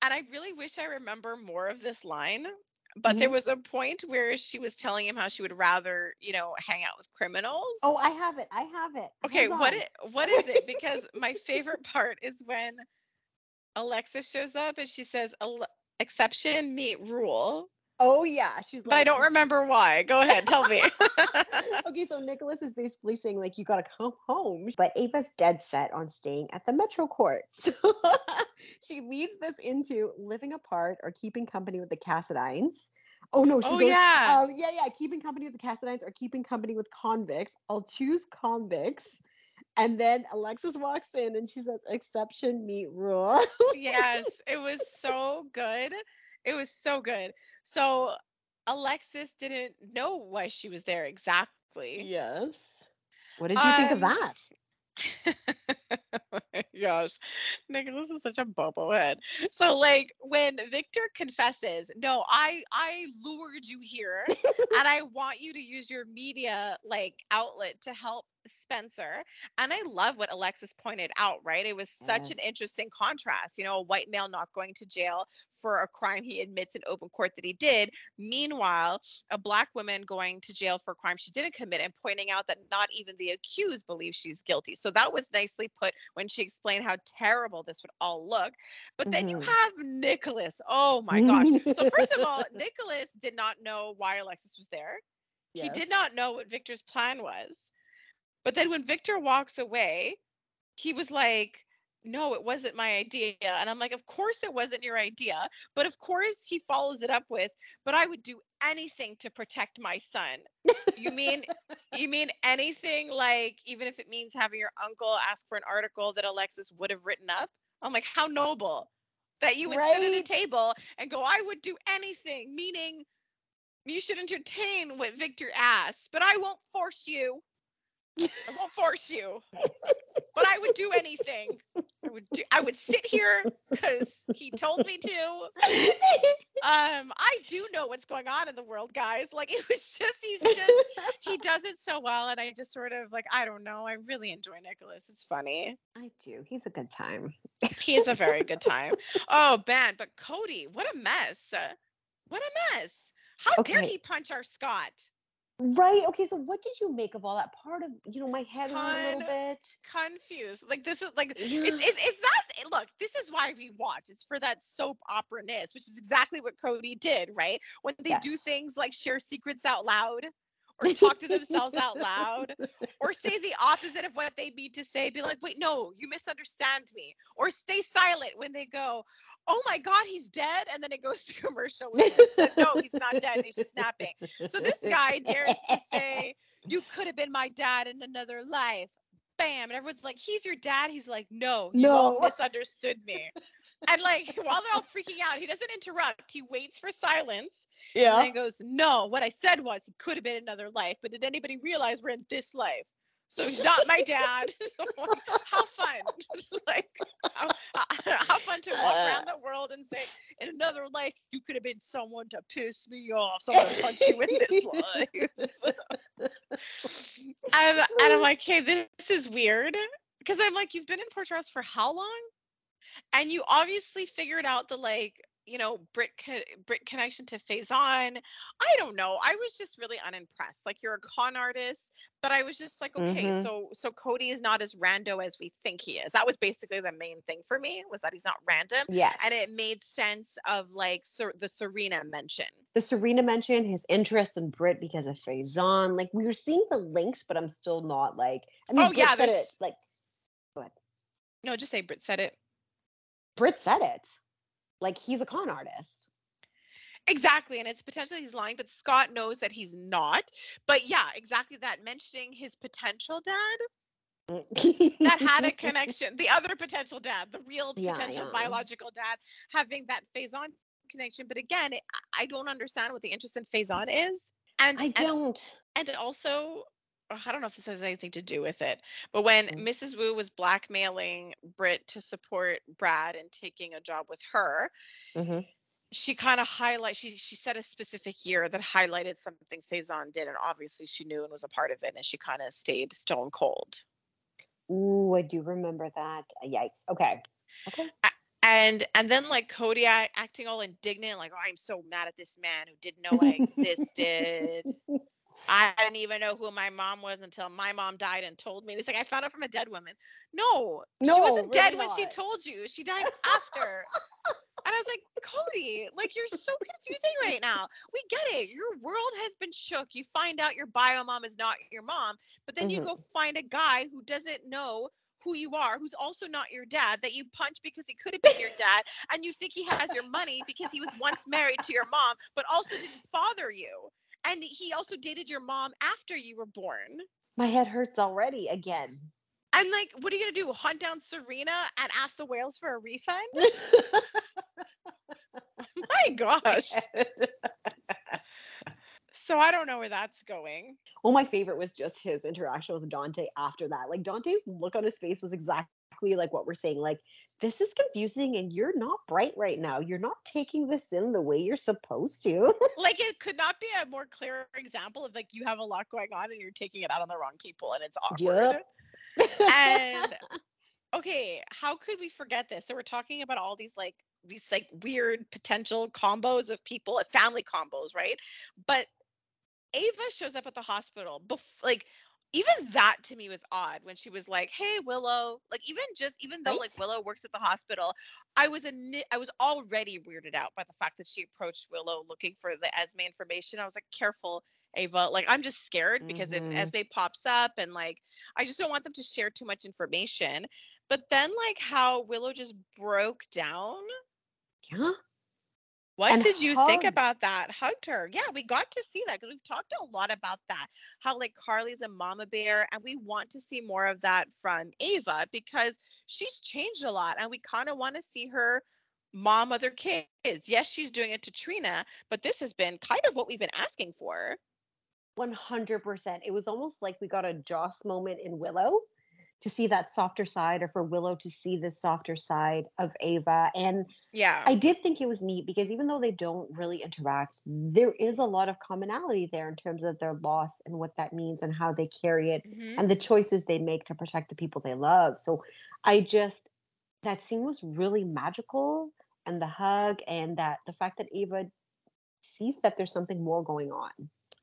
And I really wish I remember more of this line, but mm-hmm. there was a point where she was telling him how she would rather, you know, hang out with criminals. Oh, I have it. I have it. Okay, what it, what is it? Because my favorite part is when Alexis shows up and she says, exception, meet rule. Oh, yeah. She's like, but I don't remember why. Go ahead. Tell me. Okay, so Nicholas is basically saying, like, you got to come home. But Ava's dead set on staying at the Metro Court. So she leads this into living apart or keeping company with the Cassidines. Oh, no. She oh, goes, yeah. Uh, yeah, yeah. Keeping company with the Cassidines or keeping company with convicts. I'll choose convicts. And then Alexis walks in and she says, exception, meet rule. Yes, it was so good. It was so good. So Alexis didn't know why she was there exactly. Yes. What did you um, think of that? Oh my gosh, Nicholas is such a bubblehead. So, like, when Victor confesses, no, I I lured you here, and I want you to use your media, like, outlet to help Spencer. And I love what Alexis pointed out, right? It was such yes. an interesting contrast, you know, a white male not going to jail for a crime he admits in open court that he did. Meanwhile, a black woman going to jail for a crime she didn't commit and pointing out that not even the accused believes she's guilty. So that was nicely put when she explained how terrible this would all look. But then mm-hmm. you have Nicholas. Oh my gosh. So first of all, Nicholas did not know why Alexis was there. Yes. He did not know what Victor's plan was. But then when Victor walks away, he was like, no, it wasn't my idea. And I'm like, of course it wasn't your idea. But of course he follows it up with, but I would do anything to protect my son. You mean, you mean anything, like, even if it means having your uncle ask for an article that Alexis would have written up? I'm like, how noble that you would right? sit at a table and go, I would do anything, meaning you should entertain what Victor asks, but I won't force you. I won't force you, but I would do anything. I would do, I would sit here because he told me to. Um, I do know what's going on in the world, guys. Like, it was just, he's just, he does it so well. And I just sort of, like, I don't know. I really enjoy Nicholas. It's funny. I do. He's a good time. He's a very good time. Oh, man. But Cody, what a mess. What a mess. How okay. dare he punch our Scott? Right. Okay. So what did you make of all that? Part of, you know, my head Con- was a little bit confused. Like, this is like, yeah. it's, it's, it's that, look, this is why we watch. It's for that soap opera-ness, which is exactly what Cody did, right? When they yes. do things like share secrets out loud or talk to themselves out loud or say the opposite of what they mean to say. Be like, wait, no, you misunderstand me. Or stay silent when they go, oh my God, he's dead. And then it goes to commercial. Said, no, he's not dead. He's just napping. So this guy dares to say, you could have been my dad in another life. Bam. And everyone's like, he's your dad. He's like, no, you no. all misunderstood me. And like, while they're all freaking out, he doesn't interrupt. He waits for silence. Yeah. And then goes, no, what I said was he could have been another life, but did anybody realize we're in this life? So he's not my dad. How fun. Like, how, how fun to walk around the world and say, in another life, you could have been someone to piss me off, someone to punch you in this life. I'm, and I'm like, hey, this is weird. Because I'm like, you've been in Port Charles for how long? And you obviously figured out the, like, you know, Brit co- Brit connection to Phase On. I don't know. I was just really unimpressed. Like, you're a con artist, but I was just like, okay, mm-hmm. so so Cody is not as rando as we think he is. That was basically the main thing for me, was that he's not random. Yes. And it made sense of, like, ser- the Serena mention. The Serena mention, his interest in Brit because of Phase On. Like, we were seeing the links, but I'm still not, like, I mean, oh, Brit yeah, said it, like, go ahead. No, just say Brit said it. Britt said it. Like, he's a con artist. Exactly. And it's potentially he's lying, but Scott knows that he's not. But yeah, exactly that. Mentioning his potential dad that had a connection. The other potential dad, the real potential yeah, yeah. biological dad, having that Phase On connection. But again, it, I don't understand what the interest in Phase On is. And I don't. And, and also, I don't know if this has anything to do with it, but when Missus Wu was blackmailing Britt to support Brad and taking a job with her, mm-hmm. she kind of highlight she she said a specific year that highlighted something Phase On did, and obviously she knew and was a part of it, and she kind of stayed stone cold. Ooh, I do remember that. Yikes. Okay. Okay. I- And and then, like, Cody acting all indignant, like, oh, I'm so mad at this man who didn't know I existed. I didn't even know who my mom was until my mom died and told me. It's like, I found out from a dead woman. No, no she wasn't really dead not. When she told you. She died after. And I was like, Cody, like, you're so confusing right now. We get it. Your world has been shook. You find out your bio mom is not your mom. But then mm-hmm. you go find a guy who doesn't know who you are, who's also not your dad, that you punch because he could have been your dad, and you think he has your money because he was once married to your mom, but also didn't father you. And he also dated your mom after you were born. My head hurts already again. And, like, what are you going to do? Hunt down Serena and ask the whales for a refund? My gosh. So I don't know where that's going. Well, my favorite was just his interaction with Dante after that. Like, Dante's look on his face was exactly like what we're saying. Like, this is confusing and you're not bright right now. You're not taking this in the way you're supposed to. Like, it could not be a more clear example of, like, you have a lot going on and you're taking it out on the wrong people and it's awkward. Yep. And, okay, how could we forget this? So we're talking about all these, like, these, like, weird potential combos of people, family combos, right? But Ava shows up at the hospital. Bef- like, even that to me was odd when she was like, hey, Willow. Like, even just, even though, right? like, Willow works at the hospital, I was a, I was already weirded out by the fact that she approached Willow looking for the Esme information. I was like, careful, Ava. Like, I'm just scared because mm-hmm. if Esme pops up and, like, I just don't want them to share too much information. But then, like, how Willow just broke down. Yeah. What and did you hugged. think about that? Hugged her. Yeah, we got to see that because we've talked a lot about that. How, like, Carly's a mama bear, and we want to see more of that from Ava because she's changed a lot, and we kind of want to see her mom other kids. Yes, she's doing it to Trina, but this has been kind of what we've been asking for. one hundred percent. It was almost like we got a Joss moment in Willow to see that softer side, or for Willow to see the softer side of Ava. And yeah, I did think it was neat because even though they don't really interact, there is a lot of commonality there in terms of their loss and what that means and how they carry it mm-hmm. and the choices they make to protect the people they love. So I just, that scene was really magical, and the hug, and that the fact that Ava sees that there's something more going on.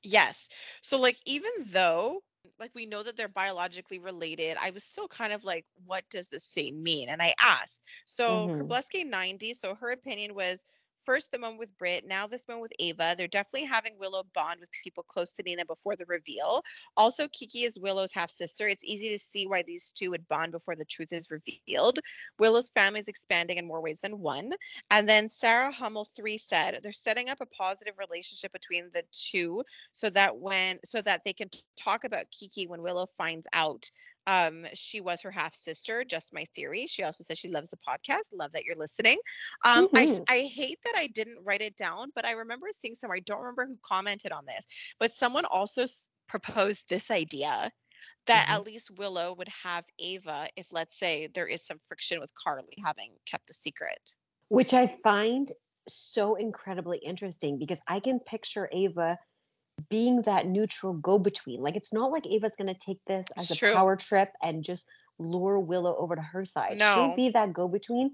Yes. So, like, even though, like, we know that they're biologically related, I was still kind of like, what does this say mean? And I asked. So, mm-hmm. Kerbleski ninety, so her opinion was first the one with Britt, now this one with Ava. They're definitely having Willow bond with people close to Nina before the reveal. Also, Kiki is Willow's half-sister. It's easy to see why these two would bond before the truth is revealed. Willow's family is expanding in more ways than one. And then Sarah Hummel three said, they're setting up a positive relationship between the two so that when so that they can t- talk about Kiki when Willow finds out Um, she was her half-sister, just my theory. She also says she loves the podcast. Love that you're listening. Um, mm-hmm. I, I hate that I didn't write it down, but I remember seeing somewhere, I don't remember who commented on this, but someone also s- proposed this idea that mm-hmm. at least Willow would have Ava if, let's say, there is some friction with Carly having kept the secret. Which I find so incredibly interesting because I can picture Ava being that neutral go-between. Like, it's not like Ava's going to take this as it's a true. power trip and just lure Willow over to her side. No. She'll be that go-between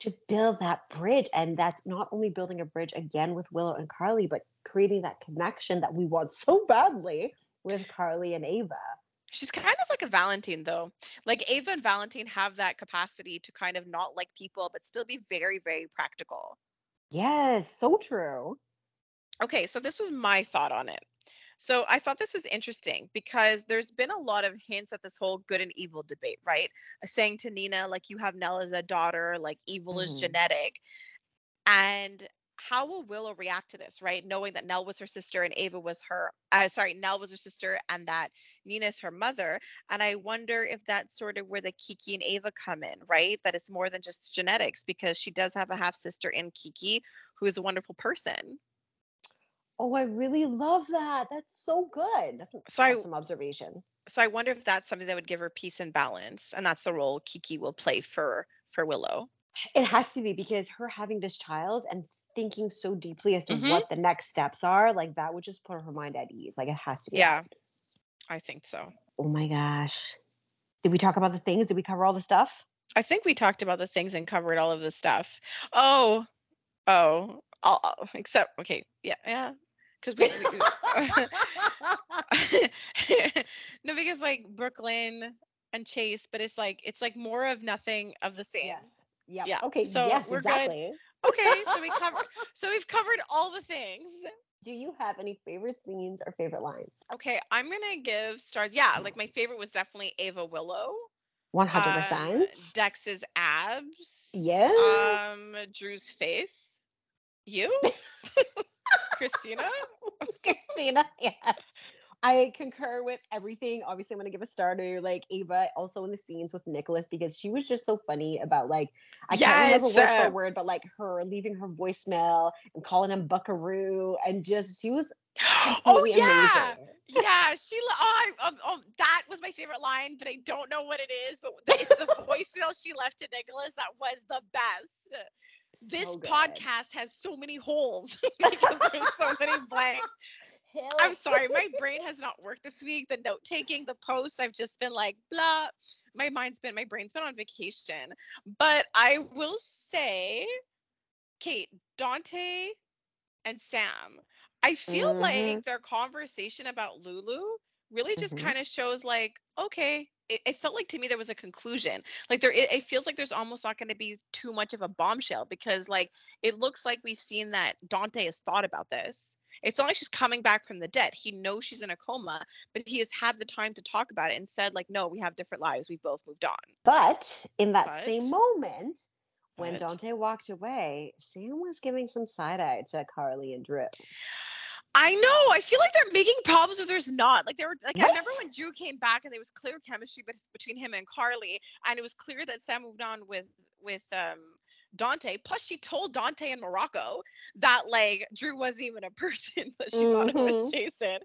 to build that bridge. And that's not only building a bridge again with Willow and Carly, but creating that connection that we want so badly with Carly and Ava. She's kind of like a Valentine, though. Like, Ava and Valentine have that capacity to kind of not like people, but still be very, very practical. Yes, so true. Okay, so this was my thought on it. So I thought this was interesting because there's been a lot of hints at this whole good and evil debate, right? Saying to Nina, like, you have Nell as a daughter, like, evil mm-hmm. is genetic. And how will Willow react to this, right? Knowing that Nell was her sister and Ava was her, uh, sorry, Nell was her sister and that Nina's her mother. And I wonder if that's sort of where the Kiki and Ava come in, right? That it's more than just genetics because she does have a half-sister in Kiki who is a wonderful person. Oh, I really love that. That's so good. That's an so awesome I, observation. So I wonder if that's something that would give her peace and balance. And that's the role Kiki will play for, for Willow. It has to be because her having this child and thinking so deeply as to mm-hmm. what the next steps are, like that would just put her mind at ease. Like it has to be. Yeah, active. I think so. Oh my gosh. Did we talk about the things? Did we cover all the stuff? I think we talked about the things and covered all of the stuff. Oh, oh, I'll, except, okay. Yeah, yeah. Because we, we no, because like Brooklyn and Chase, but it's like it's like more of nothing of the same. Yes. Yep. Yeah. Okay. So yes, we're exactly. good. Okay. So we covered. So we've covered all the things. Do you have any favorite scenes or favorite lines? Okay, I'm gonna give stars. Yeah, like my favorite was definitely Ava Willow. One hundred percent. Dex's abs. Yes. Um, Drew's face. You. Christina? Christina, yes. I concur with everything. Obviously, I'm going to give a star to, like, Ava, also in the scenes with Nicholas, because she was just so funny about, like, I yes. can't remember word for word, but, like, her leaving her voicemail and calling him Buckaroo, and just, she was oh, yeah. amazing. Yeah, she, oh, I, um, oh, that was my favorite line, but I don't know what it is, but it's the voicemail she left to Nicholas that was the best. This so podcast has so many holes because there's so many blanks. Hell. I'm sorry, my brain has not worked this week. The note taking, the posts, I've just been like, blah. My mind's been, my brain's been on vacation. But I will say, Kate, Dante and Sam, I feel mm-hmm. like their conversation about Lulu really just mm-hmm. kind of shows like, okay. It, it felt like to me there was a conclusion. Like there, it, it feels like there's almost not going to be too much of a bombshell because like it looks like we've seen that Dante has thought about this. It's not like she's coming back from the dead. He knows she's in a coma, but he has had the time to talk about it and said like, no, we have different lives. We've both moved on. But in that but, same moment, when but, Dante walked away, Sam was giving some side eye to Carly and Drew. I know. I feel like they're making problems if there's not. Like, they were, like, what? I remember when Drew came back and there was clear chemistry be- between him and Carly, and it was clear that Sam moved on with with um, Dante. Plus, she told Dante in Morocco that like Drew wasn't even a person that she mm-hmm. thought it was Jason.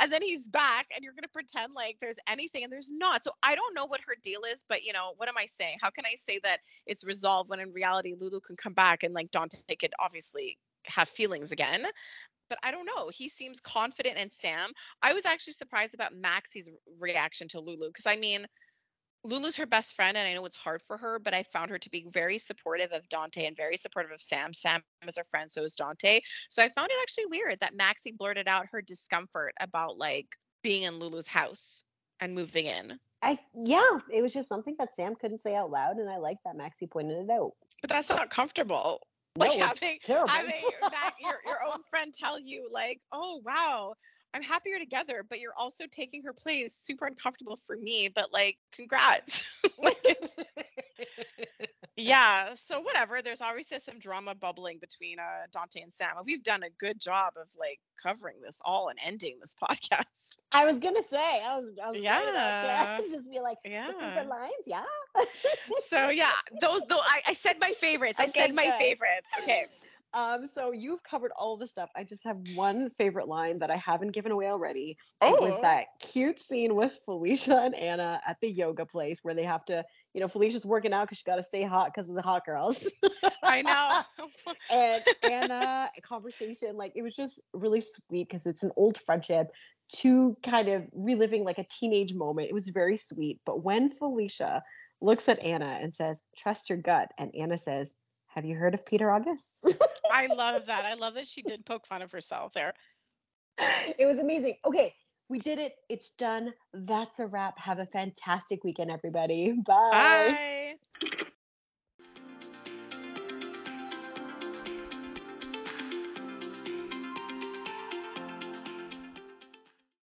And then he's back, and you're gonna pretend like there's anything, and there's not. So I don't know what her deal is, but you know, what am I saying? How can I say that it's resolved when in reality Lulu can come back and like Dante could obviously have feelings again? But I don't know. He seems confident in Sam. I was actually surprised about Maxie's reaction to Lulu because, I mean, Lulu's her best friend, and I know it's hard for her, but I found her to be very supportive of Dante and very supportive of Sam. Sam is her friend, so is Dante. So I found it actually weird that Maxie blurted out her discomfort about, like, being in Lulu's house and moving in. I Yeah, it was just something that Sam couldn't say out loud, and I like that Maxie pointed it out. But that's not comfortable. Like no, having, terrible. having your, that, your, your own friend tell you like, oh, wow, I'm happy you're together, but you're also taking her place. Super uncomfortable for me, but like, congrats. Like, it's, yeah. So whatever. There's obviously some drama bubbling between uh, Dante and Sam. And we've done a good job of like covering this all and ending this podcast. I was gonna say, I was, I was yeah. About to. I just be like, yeah, different lines, yeah. So yeah, those. Though I, I said my favorites. I okay, said my good. favorites. Okay. Um, so you've covered all the stuff. I just have one favorite line that I haven't given away already. Oh. It was that cute scene with Felicia and Anna at the yoga place where they have to, you know, Felicia's working out because she's got to stay hot because of the hot girls. I know. And Anna, conversation, like, it was just really sweet because it's an old friendship, two kind of reliving like a teenage moment. It was very sweet. But when Felicia looks at Anna and says, trust your gut, and Anna says, have you heard of Peter August? I love that. I love that she did poke fun of herself there. It was amazing. Okay, we did it. It's done. That's a wrap. Have a fantastic weekend, everybody. Bye. Bye.